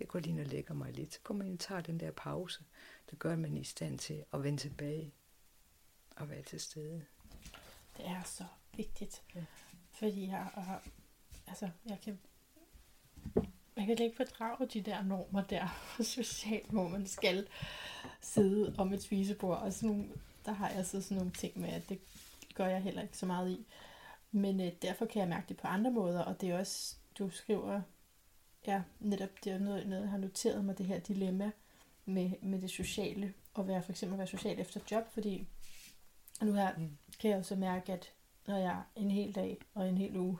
Jeg går lige ind og lægger mig lidt. Så går man ind og tager den der pause. Det gør, at man er i stand til at vende tilbage og være til stede. Det er så vigtigt. Ja. Fordi jeg kan ikke fordrage de der normer der, socialt, hvor man skal sidde om et spisebord. Og sådan nogle, der har jeg så sådan nogle ting med, at det gør jeg heller ikke så meget i. Men derfor kan jeg mærke det på andre måder, og det er også, du skriver... Ja, netop det er noget, jeg har noteret mig, det her dilemma med det sociale, og være for eksempel at være social efter job, fordi nu her kan jeg jo så mærke, at når jeg en hel dag og en hel uge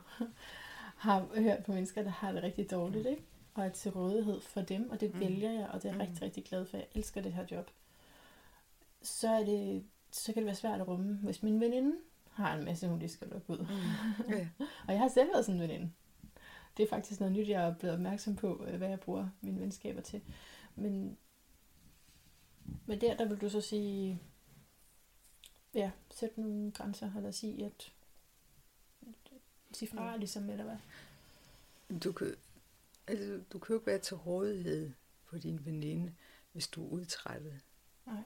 har hørt på mennesker, der har det rigtig dårligt, ikke? Og er til rådighed for dem, og det vælger jeg, og det er jeg rigtig, rigtig glad for, jeg elsker det her job, så kan det være svært at rumme, hvis min veninde har en masse, hun lige skal lukke ud. Og jeg har selv været sådan en veninde. Det er faktisk noget nyt, jeg er blevet opmærksom på, hvad jeg bruger mine venskaber til. Men der vil du så sige, ja, sætte nogle grænser, eller sige fra, ligesom, eller hvad? Du kan jo ikke være til rådighed for din veninde, hvis du er udtrættet. Nej.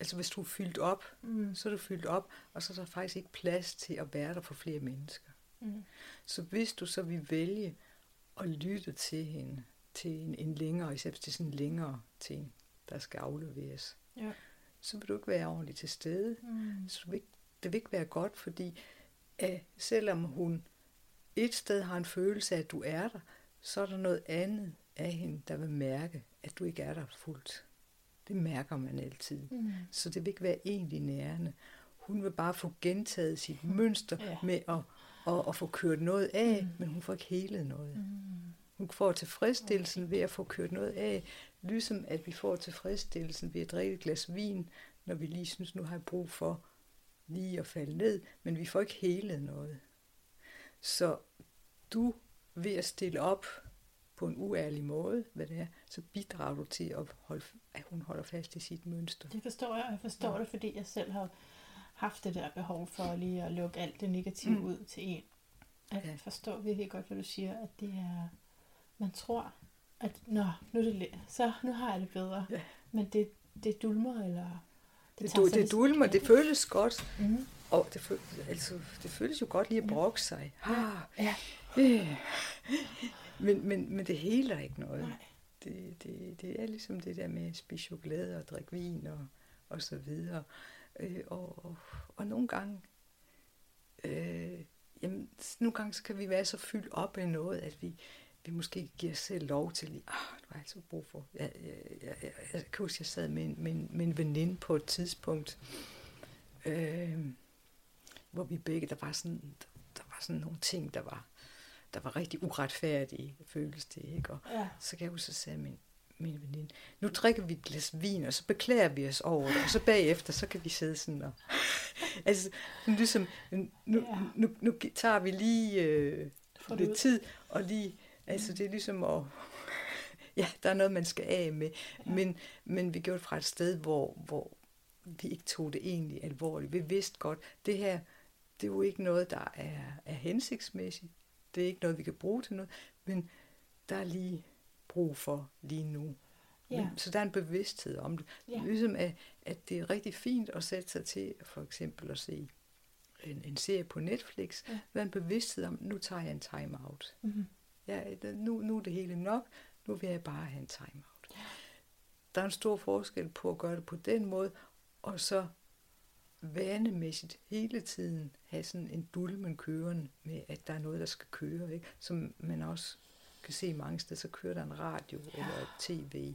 Altså, hvis du er fyldt op, så er du fyldt op, og så er der faktisk ikke plads til at være der for flere mennesker. Mm. Så hvis du så vil vælge at lytte til hende, til en længere, især til sådan en længere ting, der skal afleveres, så vil du ikke være ordentligt til stede. Så det vil ikke være godt, fordi selvom hun et sted har en følelse af, at du er der, så er der noget andet af hende, der vil mærke, at du ikke er der fuldt. Det mærker man altid. Så det vil ikke være egentlig nærende. Hun vil bare få gentaget sit mønster med at og få kørt noget af, men hun får ikke helet noget. Hun får tilfredsstillelsen ved at få kørt noget af, ligesom at vi får tilfredsstillelsen ved at drikke et glas vin, når vi lige synes, nu har jeg brug for lige at falde ned, men vi får ikke helet noget. Så du ved at stille op på en uærlig måde, hvad det er, så bidrager du til, at hun holder fast i sit mønster. Det forstår jeg, og jeg forstår det, fordi jeg selv har haft det der behov for lige at lukke alt det negative ud til en. Jeg forstår virkelig godt, hvad du siger, at det er, man tror, at nu har jeg det bedre, men det dulmer, eller... Det dulmer, det føles godt, og det føles jo godt lige at brokke sig. Men det heler ikke noget. Det er ligesom det der med at spise chokolade og drikke vin og så videre. Og nogle gange så kan vi være så fyldt op af noget, at vi vi måske ikke giver os selv lov til lige, du har altid brug for. Jeg kan huske, jeg sad med en veninde på et tidspunkt, hvor vi begge, der var sådan nogle ting, der var rigtig uretfærdige, føles det, ikke? Og så kan jeg huske, så sagde min veninde, nu drikker vi et glas vin, og så beklager vi os over det, og så bagefter, så kan vi sidde sådan og... altså, ligesom, nu tager vi lige lidt tid, og lige... Altså, det er ligesom at... ja, der er noget, man skal af med. Ja. Men vi gjorde det fra et sted, hvor vi ikke tog det egentlig alvorligt. Vi vidste godt, det her, det er jo ikke noget, der er hensigtsmæssigt. Det er ikke noget, vi kan bruge til noget, men der er lige brug for lige nu. Ja. Så der er en bevidsthed om det. Ja. Ligesom at det er rigtig fint at sætte sig til, for eksempel at se en serie på Netflix, der er en bevidsthed om, nu tager jeg en time-out. Mm-hmm. Ja, nu er det hele nok, nu vil jeg bare have en time-out. Ja. Der er en stor forskel på at gøre det på den måde, og så vanemæssigt hele tiden have sådan en dulmen kørende med, at der er noget, der skal køre, ikke? Som man også kan se mange steder, så kører der en radio eller et tv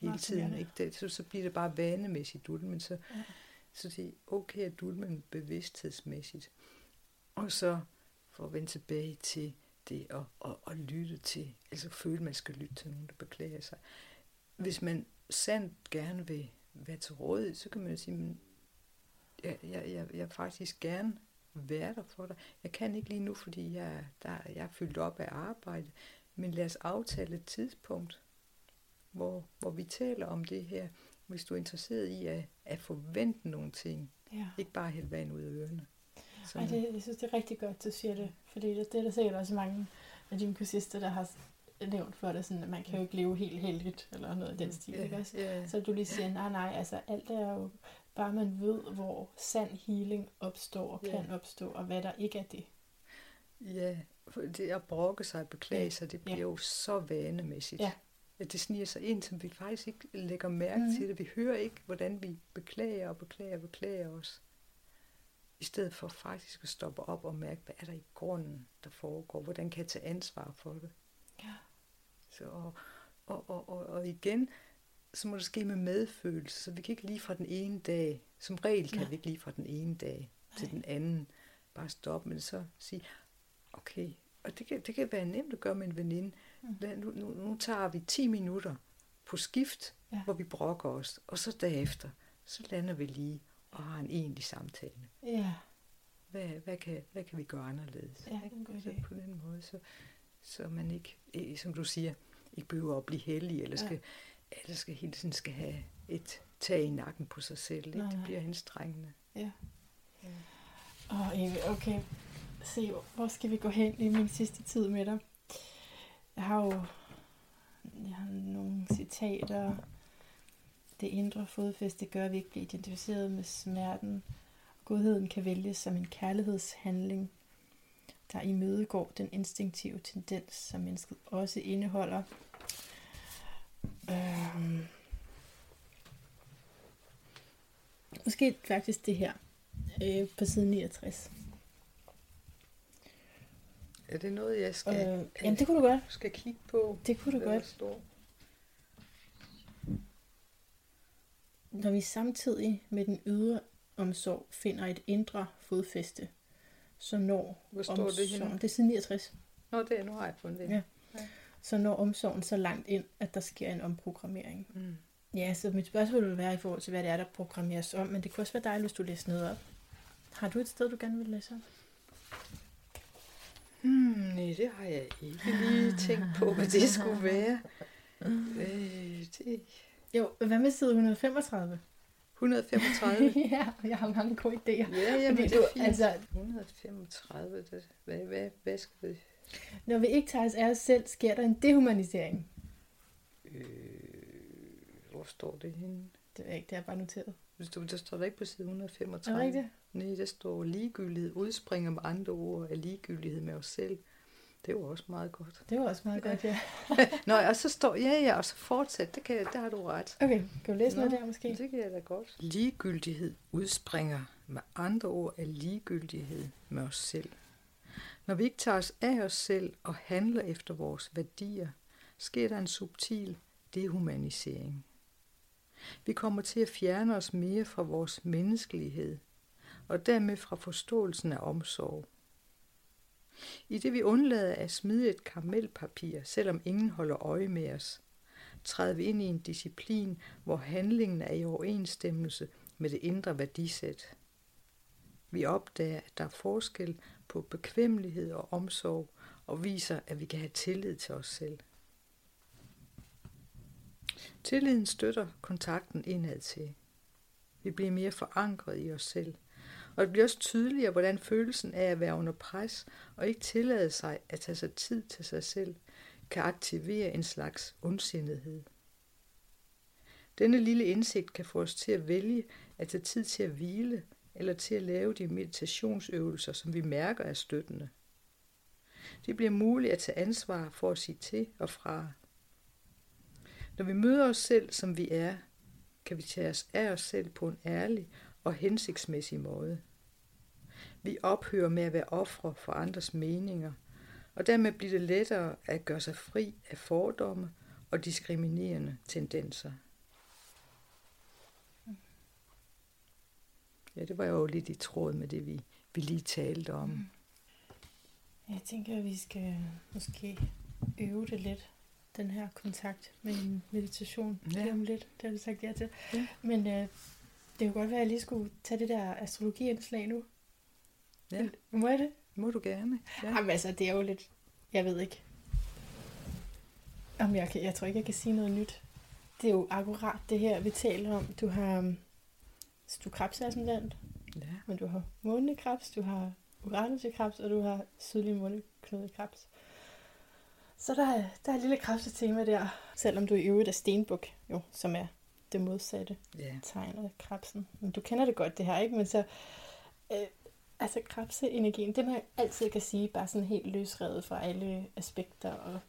hele tiden, ikke? Så bliver det bare vanemæssigt dulmen, så det er okay at dulmen bevidsthedsmæssigt. Og så for at vende tilbage til det at lytte til, altså føle, man skal lytte til nogen, der beklager sig. Hvis man sandt gerne vil være til rådighed, så kan man jo sige, men jeg faktisk gerne være der for dig. Jeg kan ikke lige nu, fordi jeg er fyldt op af arbejde, men lad os aftale et tidspunkt, hvor vi taler om det her, hvis du er interesseret i at forvente nogle ting. Ja. Ikke bare hælde vand ud af ørerne. Ej, jeg synes, det er rigtig godt, du siger det. Fordi det er der sikkert også mange af dine kursister, der har nævnt for dig, sådan, at man kan jo ikke leve helt heldigt, eller noget af den stil, ikke også? Yeah. Så du lige siger, nej, altså alt er jo, bare man ved, hvor sand healing opstår, og kan opstå, og hvad der ikke er det. Ja, for det at brokke sig og beklage sig, det bliver jo så vanemæssigt. Ja. At det sniger sig ind, som vi faktisk ikke lægger mærke til det. Vi hører ikke, hvordan vi beklager os. I stedet for faktisk at stoppe op og mærke, hvad er der i grunden, der foregår? Hvordan kan jeg tage ansvar for det? Ja. Så, og igen, så må det ske med medfølelse. Så vi kan ikke lige fra den ene dag, som regel kan vi ikke lige fra den ene dag til den anden, bare stoppe, men så sige, okay, og det kan være nemt at gøre med en veninde. Nu tager vi 10 minutter på skift, hvor vi brokker os, og så derefter, så lander vi lige og har en egentlig samtale. Ja. Hvad kan vi gøre anderledes? Ja, så på den måde, så man ikke, som du siger, ikke behøver at blive heldig, eller skal hele tiden skal have et tag i nakken på sig selv. Ikke? Nej. Det bliver anstrengende. Ja. Okay. Se, hvor skal vi gå hen i min sidste tid med dig? Jeg har nogle citater. Det indre fodfæste gør, at vi ikke bliver identificeret med smerten. Godheden kan vælges som en kærlighedshandling, der imødegår den instinktive tendens, som mennesket også indeholder. Måske faktisk det her på side 69. Er det noget, jeg skal, jamen, det kunne du godt. Skal kigge på? Det kunne du godt. Når vi samtidig med den ydre omsorg finder et indre fodfæste, så når omsorgen... Det er side 69. Nå, nu har jeg fundet det. Ja. Ja. Så når omsorgen så langt ind, at der sker en omprogrammering. Mm. Ja, så mit spørgsmål vil være i forhold til, hvad det er, der programmeres om, men det kunne også være dejligt, hvis du læser noget op. Har du et sted, du gerne vil læse op? Nej, det har jeg ikke lige tænkt på, hvad det skulle være. Jo, hvad med side 135? 135? Ja, jeg har mange gode idéer. Ja, men det er fint. Altså, 135, hvad skal vi... Når vi ikke tager os af os selv, sker der en dehumanisering. Hvor står det henne? Det er ikke, det er bare noteret. Der står der ikke på side 135. Er det ikke det? Nej, der står ligegyldighed udspringer med andre ord af ligegyldighed med os selv. Det var også meget godt. Ja. Nå, og så står, og så fortsæt, der har du ret. Okay, kan du læse noget der måske? Det kan jeg da godt. Ligegyldighed udspringer med andre ord af ligegyldighed med os selv. Når vi ikke tager os af os selv og handler efter vores værdier, sker der en subtil dehumanisering. Vi kommer til at fjerne os mere fra vores menneskelighed, og dermed fra forståelsen af omsorg. I det vi undlader at smide et karamelpapir, selvom ingen holder øje med os, træder vi ind i en disciplin, hvor handlingen er i overensstemmelse med det indre værdisæt. Vi opdager, at der er forskel på bekvemmelighed og omsorg, og viser, at vi kan have tillid til os selv. Tilliden støtter kontakten indad til. Vi bliver mere forankret i os selv, og det bliver også tydeligere, hvordan følelsen af at være under pres og ikke tillade sig at tage sig tid til sig selv, kan aktivere en slags ondsindethed. Denne lille indsigt kan få os til at vælge at tage tid til at hvile, eller til at lave de meditationsøvelser, som vi mærker er støttende. Det bliver muligt at tage ansvar for at sige til og fra. Når vi møder os selv, som vi er, kan vi tage os af os selv på en ærlig og hensigtsmæssig måde. Vi ophører med at være ofre for andres meninger, og dermed bliver det lettere at gøre sig fri af fordomme og diskriminerende tendenser. Ja, det var jo lidt i tråd med det, vi lige talte om. Jeg tænker, at vi skal måske øve det lidt, den her kontakt med en meditation. Ja. Lige om lidt, det har vi sagt ja til. Ja. Men det kunne godt være, at jeg lige skulle tage det der astrologi-indslag nu. Ja. Må jeg det? Må du gerne. Ja. Jamen altså, det er jo lidt, jeg ved ikke. Jamen, jeg tror ikke, jeg kan sige noget nyt. Det er jo akkurat det her, vi taler om. Du har... Så du er krebsascendant, ja. Men du har månen i krebs, du har Uranus i krebs, og du har sydlige måneknude i krebs. Så der er et lille krebsetema der, selvom du i øvrigt er stenbuk, jo, som er det modsatte tegn af krebsen. Men du kender det godt, det her, ikke? Men så, altså krebsenergien, det man altid kan sige, bare sådan helt løsrevet fra alle aspekter, og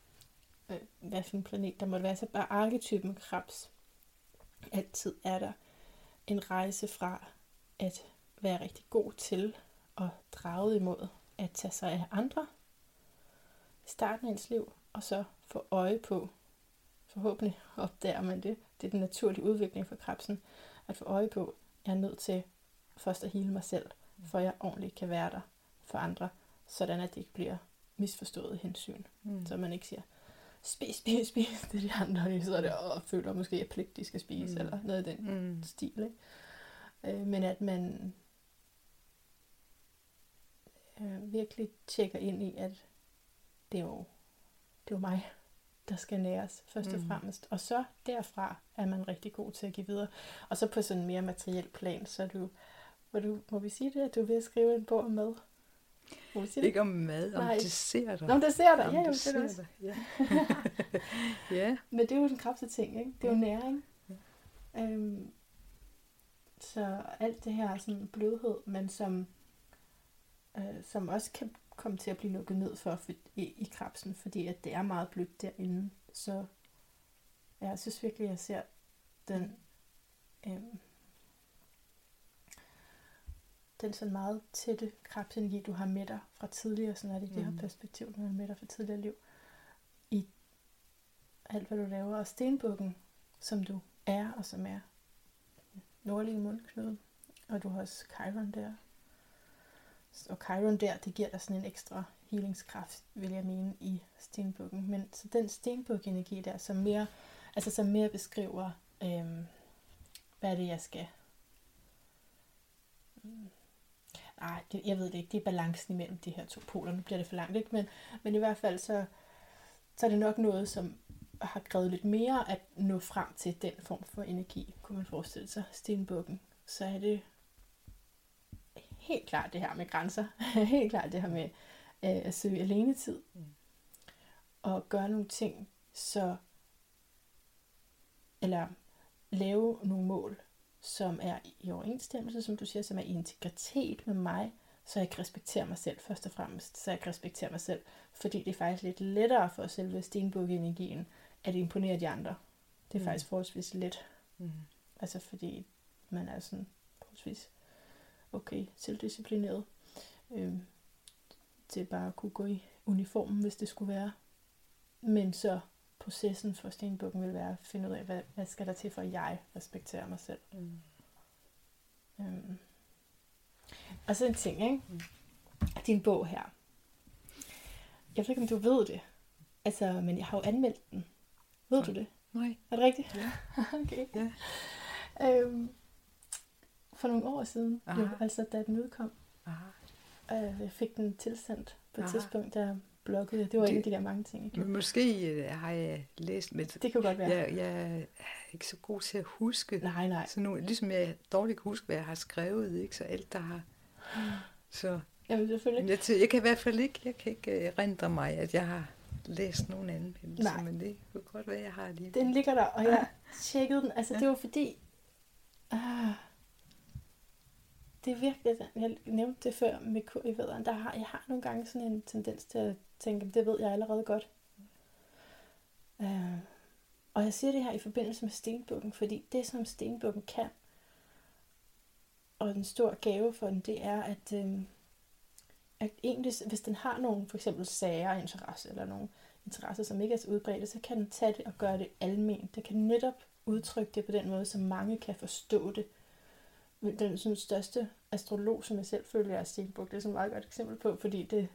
hvad for en planet der måtte være, så bare arketypen krebs altid er der. En rejse fra at være rigtig god til og drage imod at tage sig af andre i starten af ens liv, og så få øje på, forhåbentlig opdager man det, det er den naturlige udvikling for krebsen, at få øje på, jeg er nødt til først at hele mig selv, for jeg ordentligt kan være der for andre, sådan at det ikke bliver misforstået hensyn, så man ikke siger, spis, det er de andre, de sidder der og føler måske, at pligt, de skal spise, eller noget af den stil, ikke? Men at man virkelig tjekker ind i, at det er jo mig, der skal næres, først og fremmest. Og så derfra er man rigtig god til at give videre. Og så på sådan en mere materiel plan, så du, må vi sige det, at du vil skrive en bog om mad? Ikke om mad, om desserter. Nå, om desserter, ja, det også. Ja. Ja. Men det er jo den kræftige ting, ikke? Det er jo næring. Ja. Så alt det her er sådan en blødhed, men som også kan komme til at blive lukket ned for i krebsen, fordi at det er meget blødt derinde. Så ja, jeg synes virkelig, jeg ser den sådan meget tætte krebsenergi, du har med dig fra tidligere, sådan er det i det her perspektiv, du har med dig fra tidligere liv, i alt, hvad du laver, og stenbukken, som du er, og som er nordlige mundknude, og du har også Chiron der. Og Chiron der, det giver dig sådan en ekstra healingskraft, vil jeg mene, i stenbukken. Men så den stenbuk-energi der, som mere beskriver, hvad er det, jeg skal... Nej, jeg ved det ikke. Det er balancen imellem de her to poler. Nu bliver det for langt, ikke? Men i hvert fald, så er det nok noget, som har krævet lidt mere at nå frem til den form for energi, kunne man forestille sig. Stenbukken. Så er det helt klart det her med grænser. Helt klart det her med at søge alenetid. Og gøre nogle ting, eller lave nogle mål, som er i overensstemmelse, som du siger, som er i integritet med mig, så jeg kan respektere mig selv først og fremmest, så jeg kan respektere mig selv, fordi det er faktisk lidt lettere for selve stenbukke-energien at imponere de andre. Det er faktisk forholdsvis let. Altså fordi man er sådan forholdsvis okay, selvdisciplineret. til bare at kunne gå i uniformen, hvis det skulle være. Men så processen for stenbukken vil være at finde ud af, hvad skal der til for, at jeg respekterer mig selv. Mm. Og så en ting, ikke? Mm. Din bog her. Jeg ved ikke, om du ved det. Altså, men jeg har jo anmeldt den. Ved du det? Nej. Er det rigtigt? Ja. Okay. Ja. For nogle år siden, jo, altså da den udkom, jeg fik den tilsendt på et tidspunkt, der bloggede. Det var en af de der mange ting. Ikke? Men måske har jeg læst, men det kan godt være. Jeg er ikke så god til at huske. Nej. Så nu, ligesom jeg dårligt kan huske, hvad jeg har skrevet, ikke? Så alt der har... Så... Jamen, selvfølgelig. Jeg kan i hvert fald ikke, jeg kan ikke erindre mig, at jeg har læst nogen anmeldelser, men det kunne godt være, jeg har lige. Den ligger der, og jeg tjekkede den. Altså, det var fordi... det er virkelig, jeg nævnte det før med kurvedderen, jeg har nogle gange sådan en tendens til at tænke, det ved jeg allerede godt. Og jeg siger det her i forbindelse med stenbukken, fordi det, som stenbukken kan, og en stor gave for den, det er, at egentlig, hvis den har nogle for eksempel sager og interesse, eller nogle interesser, som ikke er så udbredte, så kan den tage det og gøre det alment. Det kan netop udtrykke det på den måde, så mange kan forstå det. Den sådan, største astrolog, som jeg selv følger, er Stenbuk. Det er et meget godt eksempel på, fordi der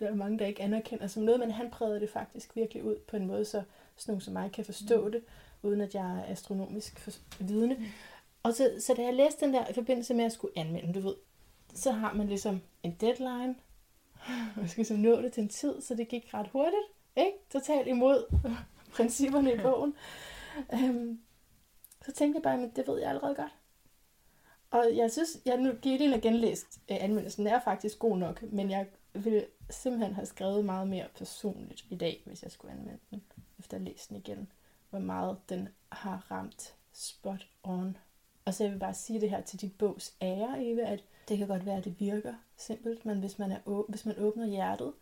er mange, der ikke anerkender som noget, men han prægede det faktisk virkelig ud på en måde, så sådan nogen som mig kan forstå det, uden at jeg er astronomisk vidende. Og så da jeg læste den der i forbindelse med, at jeg skulle anmelde, du ved, så har man ligesom en deadline, man skal så nå det til en tid, så det gik ret hurtigt, ikke? Totalt imod principperne i bogen. Så tænkte jeg bare, men det ved jeg allerede godt. Og jeg synes, jeg nu gik ind og genlæst anmeldelsen, er faktisk god nok, men jeg ville simpelthen have skrevet meget mere personligt i dag, hvis jeg skulle anmelde den, efter at læse den igen, hvor meget den har ramt spot on. Og så jeg vil bare sige det her til dit bogs ære, Eva, at det kan godt være, at det virker simpelt, men hvis man, hvis man åbner hjertet,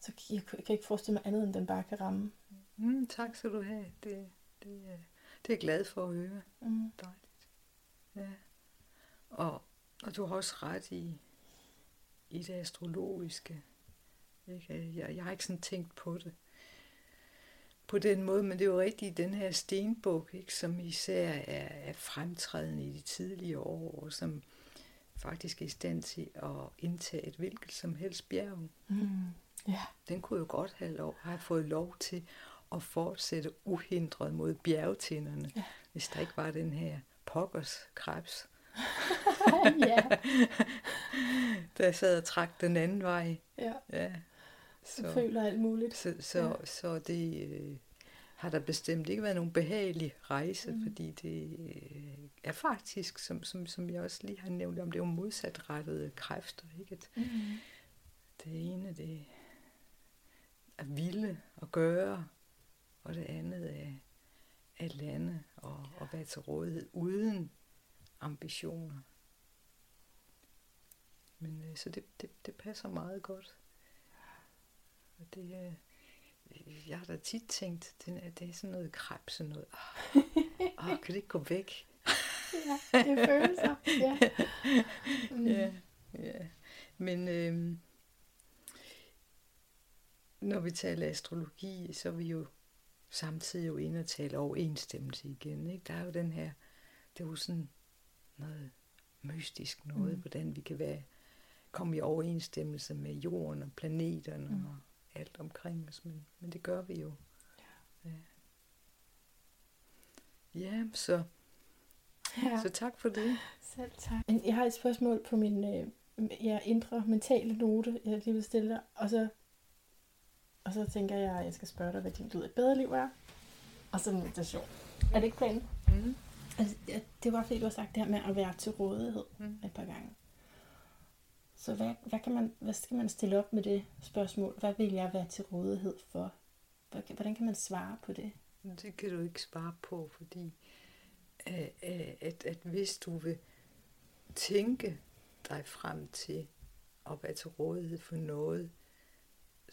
så kan jeg ikke forestille mig andet, end den bare kan ramme. Mm, tak skal du have. Det er jeg glad for at høre. Mm. Dejligt. Ja. Og du har også ret i det astrologiske. Ikke? Jeg har ikke sådan tænkt på det på den måde, men det er jo rigtigt den her stenbuk, ikke, som især er fremtrædende i de tidlige år, og som faktisk er i stand til at indtage et hvilket som helst bjerg. Mm. Yeah. Den kunne jo godt have fået lov til at fortsætte uhindret mod bjergetinderne, hvis der ikke var den her pokkers krebs. Der sad og trak den anden vej. Ja. Så føler alt muligt. Så det har der bestemt ikke været nogen behagelig rejse, fordi det er faktisk, som jeg også lige har nævnt om, det er jo modsatrettede kræfter, ikke? Det ene, det er vilde at gøre, og det andet er at lande og være til rådighed uden ambitioner. Men så det passer meget godt. Og det jeg har da tit tænkt, det er sådan noget krebse noget. Kan det ikke gå væk? Ja, det føles så. Ja. Mm. Ja. Men når vi taler astrologi, så er vi jo samtidig jo inde og tale overensstemmelse igen, ikke? Der er jo den her, det er jo sådan noget mystisk noget, hvordan vi kan komme i overensstemmelse med jorden og planeterne og alt omkring os, men det gør vi jo. Ja, så så tak for det. Selv tak. Jeg har et spørgsmål på min indre mentale note, jeg lige vil stille dig, og så tænker jeg, at jeg skal spørge dig, hvad din lyd af et bedre liv er, og så meditation. Er det ikke planen? Mm. Altså, det var fordi, du har sagt det her med at være til rådighed et par gange. Så hvad skal man stille op med det spørgsmål? Hvad vil jeg være til rådighed for? Hvordan kan man svare på det? Det kan du ikke svare på, fordi at hvis du vil tænke dig frem til at være til rådighed for noget,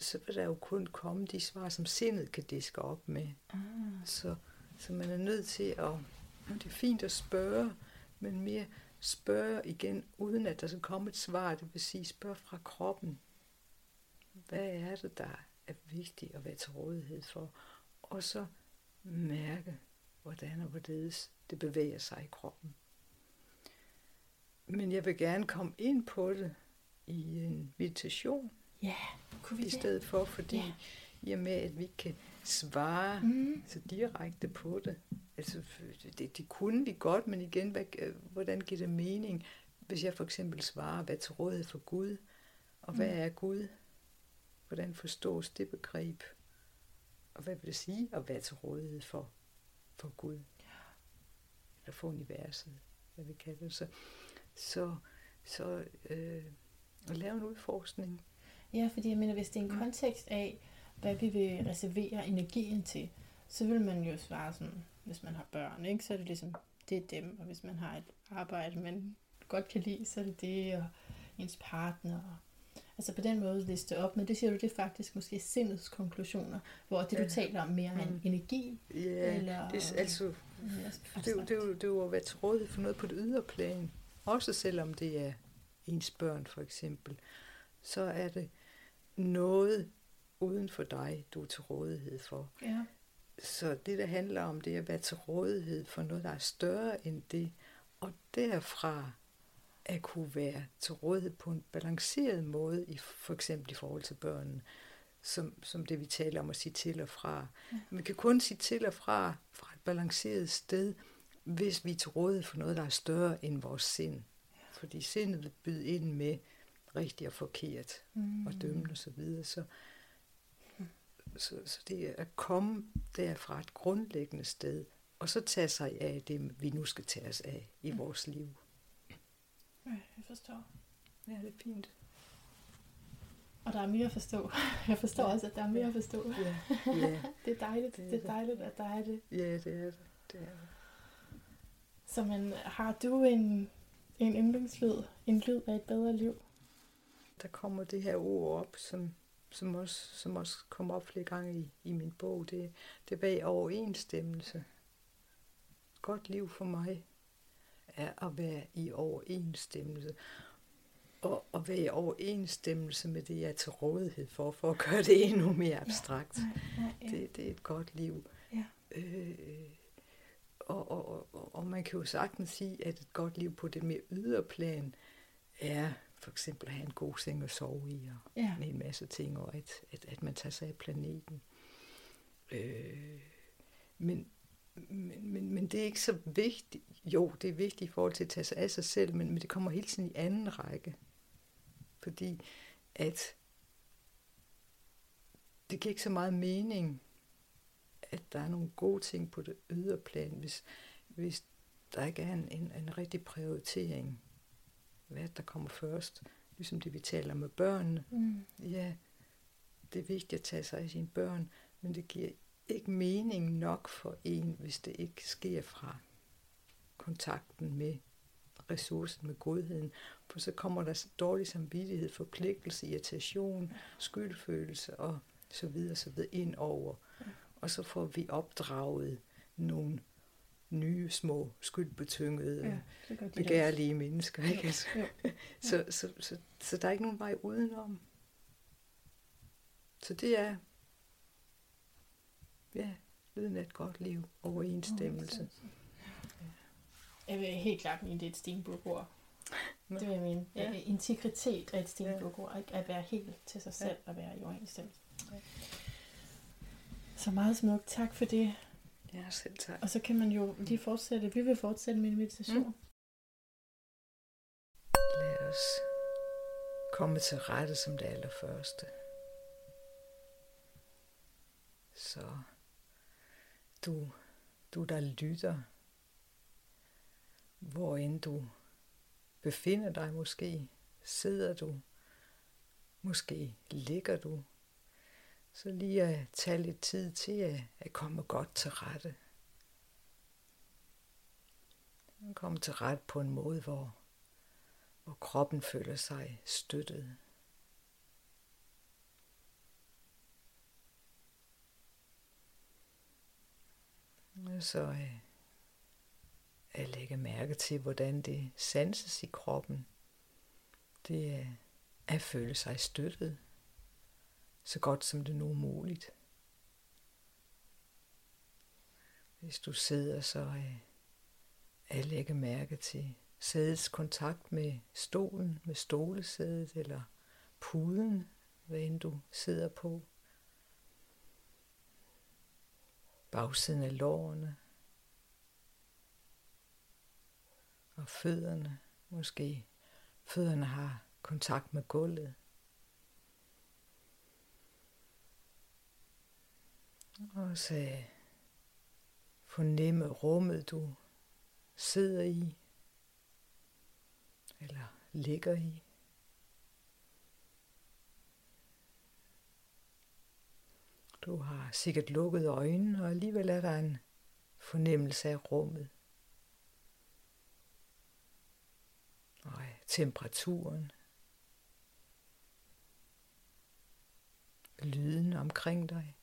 så vil der jo kun komme de svar, som sindet kan diske op med. Så man er nødt til at... Det er fint at spørge, men mere spørge igen, uden at der skal komme et svar. Det vil sige, spørg fra kroppen. Hvad er det, der er vigtigt at være til rådighed for? Og så mærke, hvordan og hvorledes det bevæger sig i kroppen. Men jeg vil gerne komme ind på det i en meditation. Ja, kunne vi i stedet for, fordi i og med, at vi ikke kan svare så direkte på det. Altså, det kunne vi godt, men igen, hvordan giver det mening, hvis jeg for eksempel svarer, hvad til rådighed for Gud, og hvad er Gud? Hvordan forstås det begreb? Og hvad vil det sige at være til rådighed for Gud? Eller for universet, hvad vi kalder det. Så at lave en udforskning. Ja, fordi jeg mener, hvis det er en kontekst af, hvad vi vil reservere energien til, så vil man jo svare sådan, hvis man har børn, ikke? Så er det ligesom, det er dem, og hvis man har et arbejde, man godt kan lide, så er det det, og ens partner. Altså på den måde liste op, men det siger du, det er faktisk måske sindets konklusioner, hvor det du taler om mere end energi. Ja, eller, det er, altså, det er jo at være til rådighed for noget på det ydre plan. Også selvom det er ens børn for eksempel, så er det noget uden for dig, du er til rådighed for. Ja. Så det, der handler om, det er at være til rådighed for noget, der er større end det, og derfra at kunne være til rådighed på en balanceret måde, for eksempel i forhold til børnene, som det vi taler om at sige til og fra. Ja. Man kan kun sige til og fra et balanceret sted, hvis vi er til rådighed for noget, der er større end vores sind. Fordi sindet vil byde ind med rigtig og forkert, og dømmende osv. Så det er at komme derfra et grundlæggende sted, og så tage sig af det, vi nu skal tage os af i vores liv. Ja, jeg forstår. Ja, det er fint. Og der er mere at forstå. Jeg forstår også, at der er mere at forstå. Ja. Ja. Det er dejligt, det er dejligt, at der er det. Ja, det er det. Det er det. Så har du en yndlingslyd, en lyd af et bedre liv? Der kommer det her ord op, som også kom op flere gange i min bog. Det er bag overensstemmelse. Godt liv for mig er at være i overensstemmelse. Og at være i overensstemmelse med det, jeg er til rådighed for at gøre det endnu mere abstrakt. Ja. Det er et godt liv. Ja. Og man kan jo sagtens sige, at et godt liv på det mere ydre plan er for eksempel at have en god seng at sove i, og en masse ting, og at man tager sig af planeten. Men det er ikke så vigtigt. Jo, det er vigtigt i forhold til at tage sig af sig selv, men det kommer hele tiden i anden række. Fordi at det giver ikke så meget mening, at der er nogle gode ting på det ydre plan, hvis der ikke er en rigtig prioritering. Hvad der kommer først? Ligesom det, vi taler med børnene. Ja, det er vigtigt at tage sig af sine børn, men det giver ikke mening nok for en, hvis det ikke sker fra kontakten med ressourcen, med godheden. For så kommer der dårlig samvittighed, forpligtelse, irritation, skyldfølelse og så videre ind over. Og så får vi opdraget nogle nye, små, skyldbetyngede, begærlige mennesker. Ikke? Altså. Jo. Så der er ikke nogen vej udenom. Så det er lyden af et godt liv, overensstemmelse. Jeg vil helt klart mene, det er et Stenbuk-ord. Det vil jeg mene. Ja. Integritet er et Stenbuk-ord. At være helt til sig selv og være i overensstemmelse. Ja. Så meget smukt. Tak for det. Ja, selv tak. Og så kan man jo lige fortsætte. Vi vil fortsætte med en meditation. Lad os komme til rette som det allerførste. Så du der lytter, hvor end du befinder dig, måske sidder du, måske ligger du, så lige at tage lidt tid til at komme godt til rette. Komme til rette på en måde, hvor kroppen føler sig støttet. Så at lægge mærke til, hvordan det sanses i kroppen. Det at føle sig støttet. så godt som det nu er muligt. Hvis du sidder, så lægge mærke til sædets kontakt med stolen, med stolesædet eller puden, hvad end du sidder på. Bagsiden af lårene og fødderne. Måske fødderne har kontakt med gulvet. Og så fornemme rummet, du sidder i eller ligger i. Du har sikkert lukket øjnene, og alligevel er der en fornemmelse af rummet og af temperaturen, lyden omkring dig.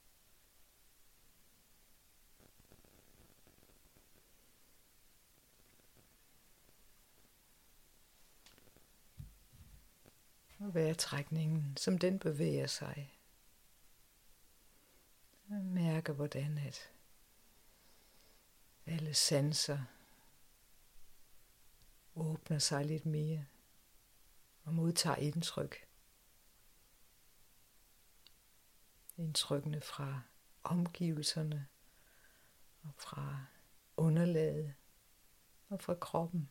Og vejrtrækningen, som den bevæger sig. Jeg mærker, hvordan at alle sanser åbner sig lidt mere og modtager indtryk. Indtrykkene fra omgivelserne og fra underlaget og fra kroppen.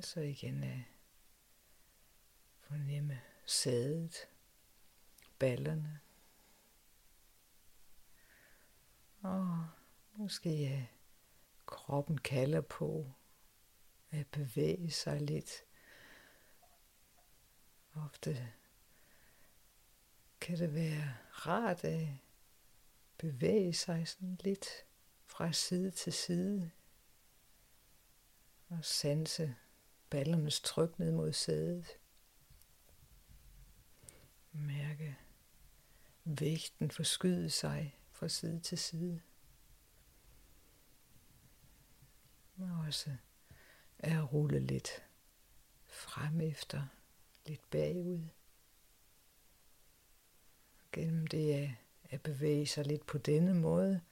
Så igen fornemme sædet, ballerne og måske kroppen kalder på at bevæge sig lidt. Ofte kan det være rart at bevæge sig sådan lidt fra side til side og sanse ballernes tryk ned mod sædet. Mærke vægten forskyde sig fra side til side. Og også at rulle lidt frem efter, lidt bagud. Gennem det at bevæge sig lidt på denne måde.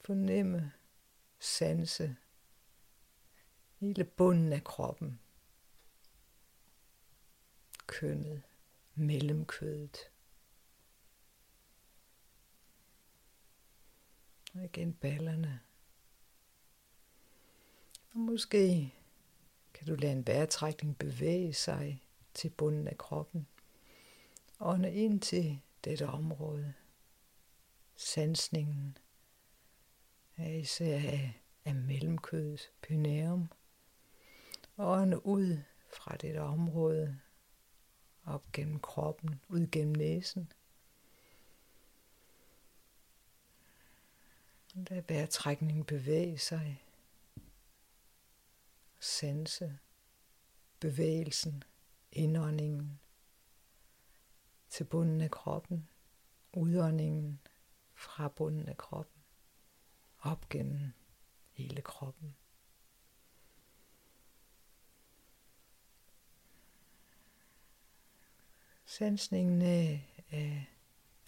Fornemme, sanse hele bunden af kroppen, kønnet, mellemkødet, og igen ballerne. Og måske kan du lade en vejrtrækning bevæge sig til bunden af kroppen, ånde ind til dette område, sansningen af især af mellemkødet, pynærum, og ånde ud fra dette område, op gennem kroppen, ud gennem næsen. Lad vejrtrækningen bevæge sig, sanse bevægelsen, indåndingen til bunden af kroppen, udåndingen fra bunden af kroppen, op gennem hele kroppen. Sansningen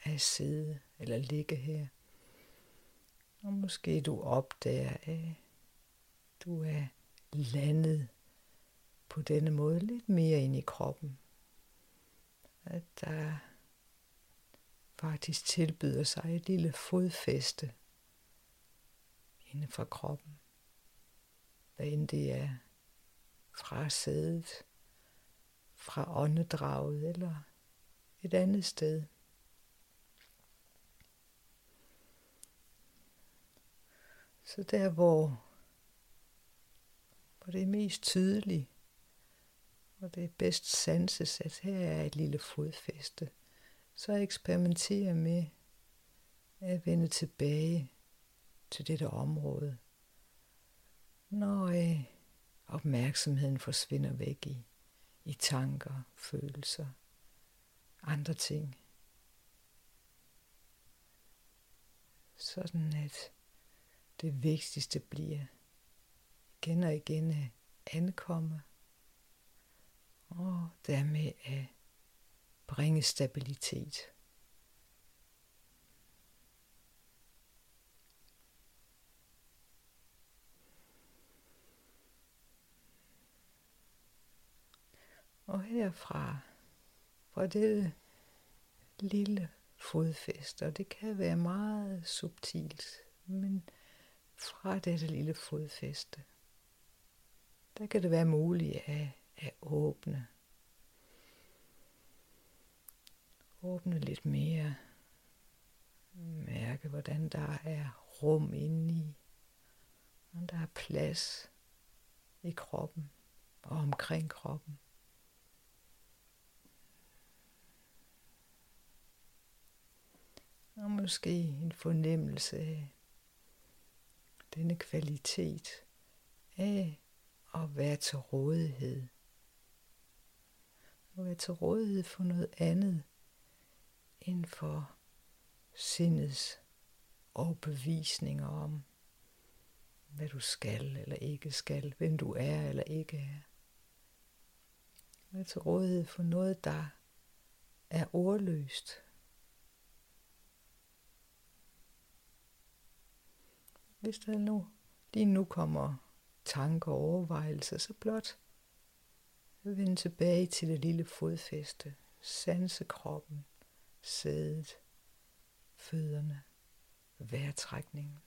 af sidde eller ligge her. Og måske du opdager, at du er landet på denne måde lidt mere ind i kroppen. At der faktisk tilbyder sig et lille fodfæste inden for kroppen, hvad end det er fra sædet, fra åndedraget eller et andet sted. Så der hvor det er mest tydeligt, hvor det er bedst sanses, at her er et lille fodfæste, så eksperimenter med at vende tilbage til dette område, når opmærksomheden forsvinder væk i tanker, følelser, andre ting. Sådan at det vigtigste bliver igen og igen ankomme. Og dermed at bringe stabilitet. Og herfra, fra det lille fodfæste, og det kan være meget subtilt, men fra dette lille fodfæste, der kan det være muligt at åbne. Åbne lidt mere. Mærke, hvordan der er rum indeni, og der er plads i kroppen og omkring kroppen. Og måske en fornemmelse af denne kvalitet af at være til rådighed. At være til rådighed for noget andet end for sindets overbevisninger om, hvad du skal eller ikke skal, hvem du er eller ikke er. At være til rådighed for noget, der er ordløst. Hvis der lige nu kommer tanker og overvejelser, så blot vende tilbage til det lille fodfæste. Sanse kroppen, sædet, fødderne, vejrtrækningen.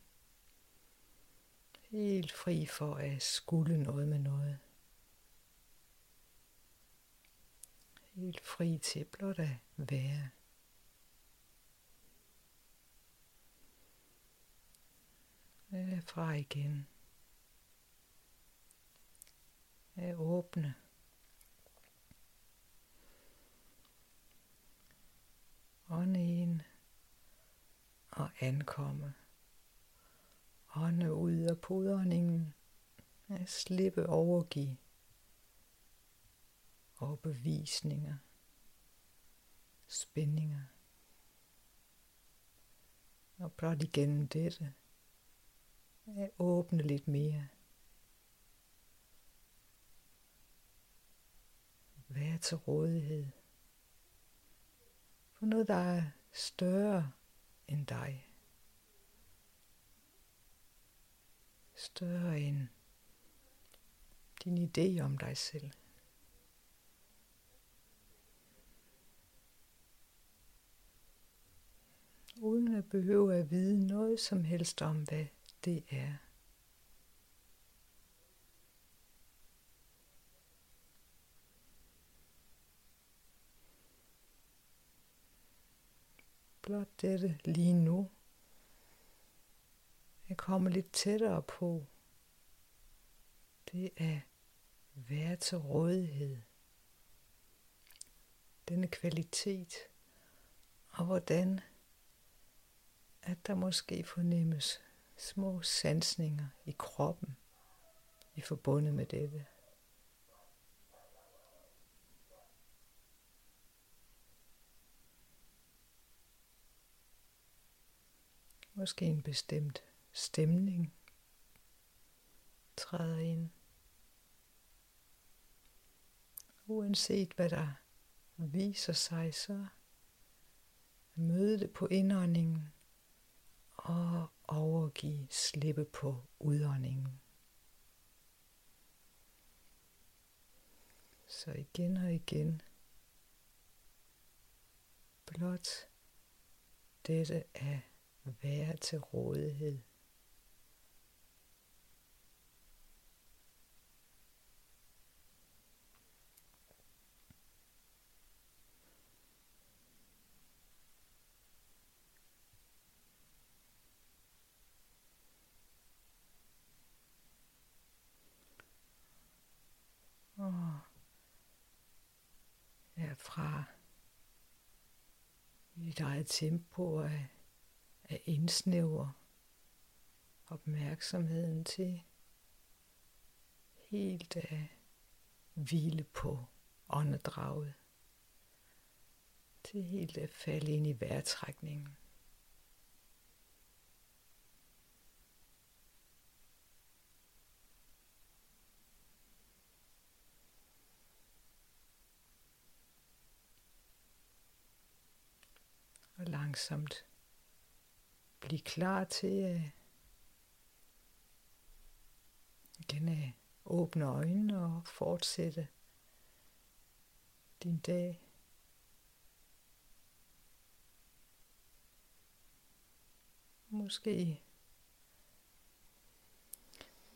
Helt fri for at skulle noget med noget. Helt fri til blot at være. Fra igen. At åbne. Ånde ind og ankomme. Ånde ud af podåndingen. At slippe overgive overbevisninger, spændinger. Og blot igennem dette at åbne lidt mere. Vær til rådighed for noget, der er større end dig. Større end din idé om dig selv. Uden at behøve at vide noget som helst om, hvad det er. Blot dette lige nu. Jeg kommer lidt tættere på. Det er at være til rådighed. Denne kvalitet. Og hvordan at der måske fornemmes små sansninger i kroppen i forbundet med dette. Måske en bestemt stemning træder ind. Uanset hvad der viser sig, så møde det på indåndingen og overgive, slippe på udåndingen. Så igen og igen. Blot dette at være til rådighed. Fra dit eget tempo at indsnævre opmærksomheden til helt at hvile på åndedraget, til helt at falde ind i vejrtrækningen. langsomt blive klar til at igen åbne øjnene og fortsætte din dag. Måske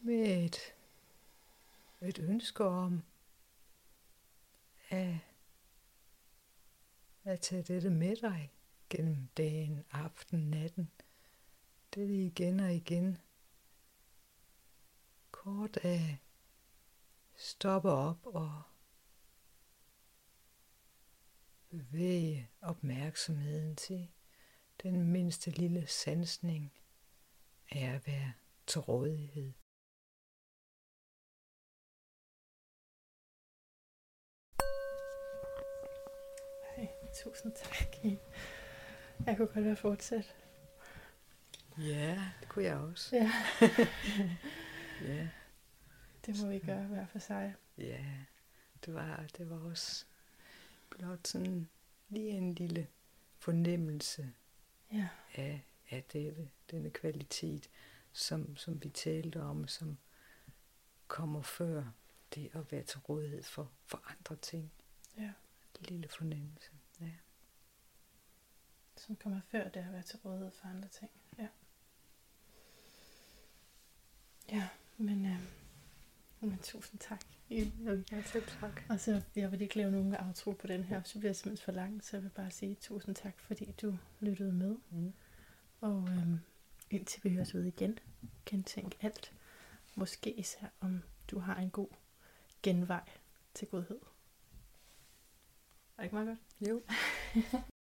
med et ønske om at tage dette med dig gennem dagen, aften, natten. Det er igen og igen. Kort at stoppe op og bevæge opmærksomheden til den mindste lille sansning af at være til rådighed. Hey, tusind tak. Jeg kunne godt have fortsat. Ja, det kunne jeg også. Ja. Ja. Det må vi gøre hver for sig. Ja, det var også blot sådan lige en lille fornemmelse. Ja. Af denne kvalitet, som vi talte om, som kommer før det at være til rådighed for andre ting. Ja. En lille fornemmelse, ja. Som kommer før det at være til rådighed for andre ting, ja. Ja, men tusind tak. Ja, selv tak. Og så, jeg vil ikke lave nogen outro på den her, så bliver det simpelthen for langt, så jeg vil bare sige tusind tak, fordi du lyttede med. Mm. Og indtil vi høres ved igen, gentænk alt. Måske især om du har en god genvej til godhed. Er det ikke meget godt? Jo.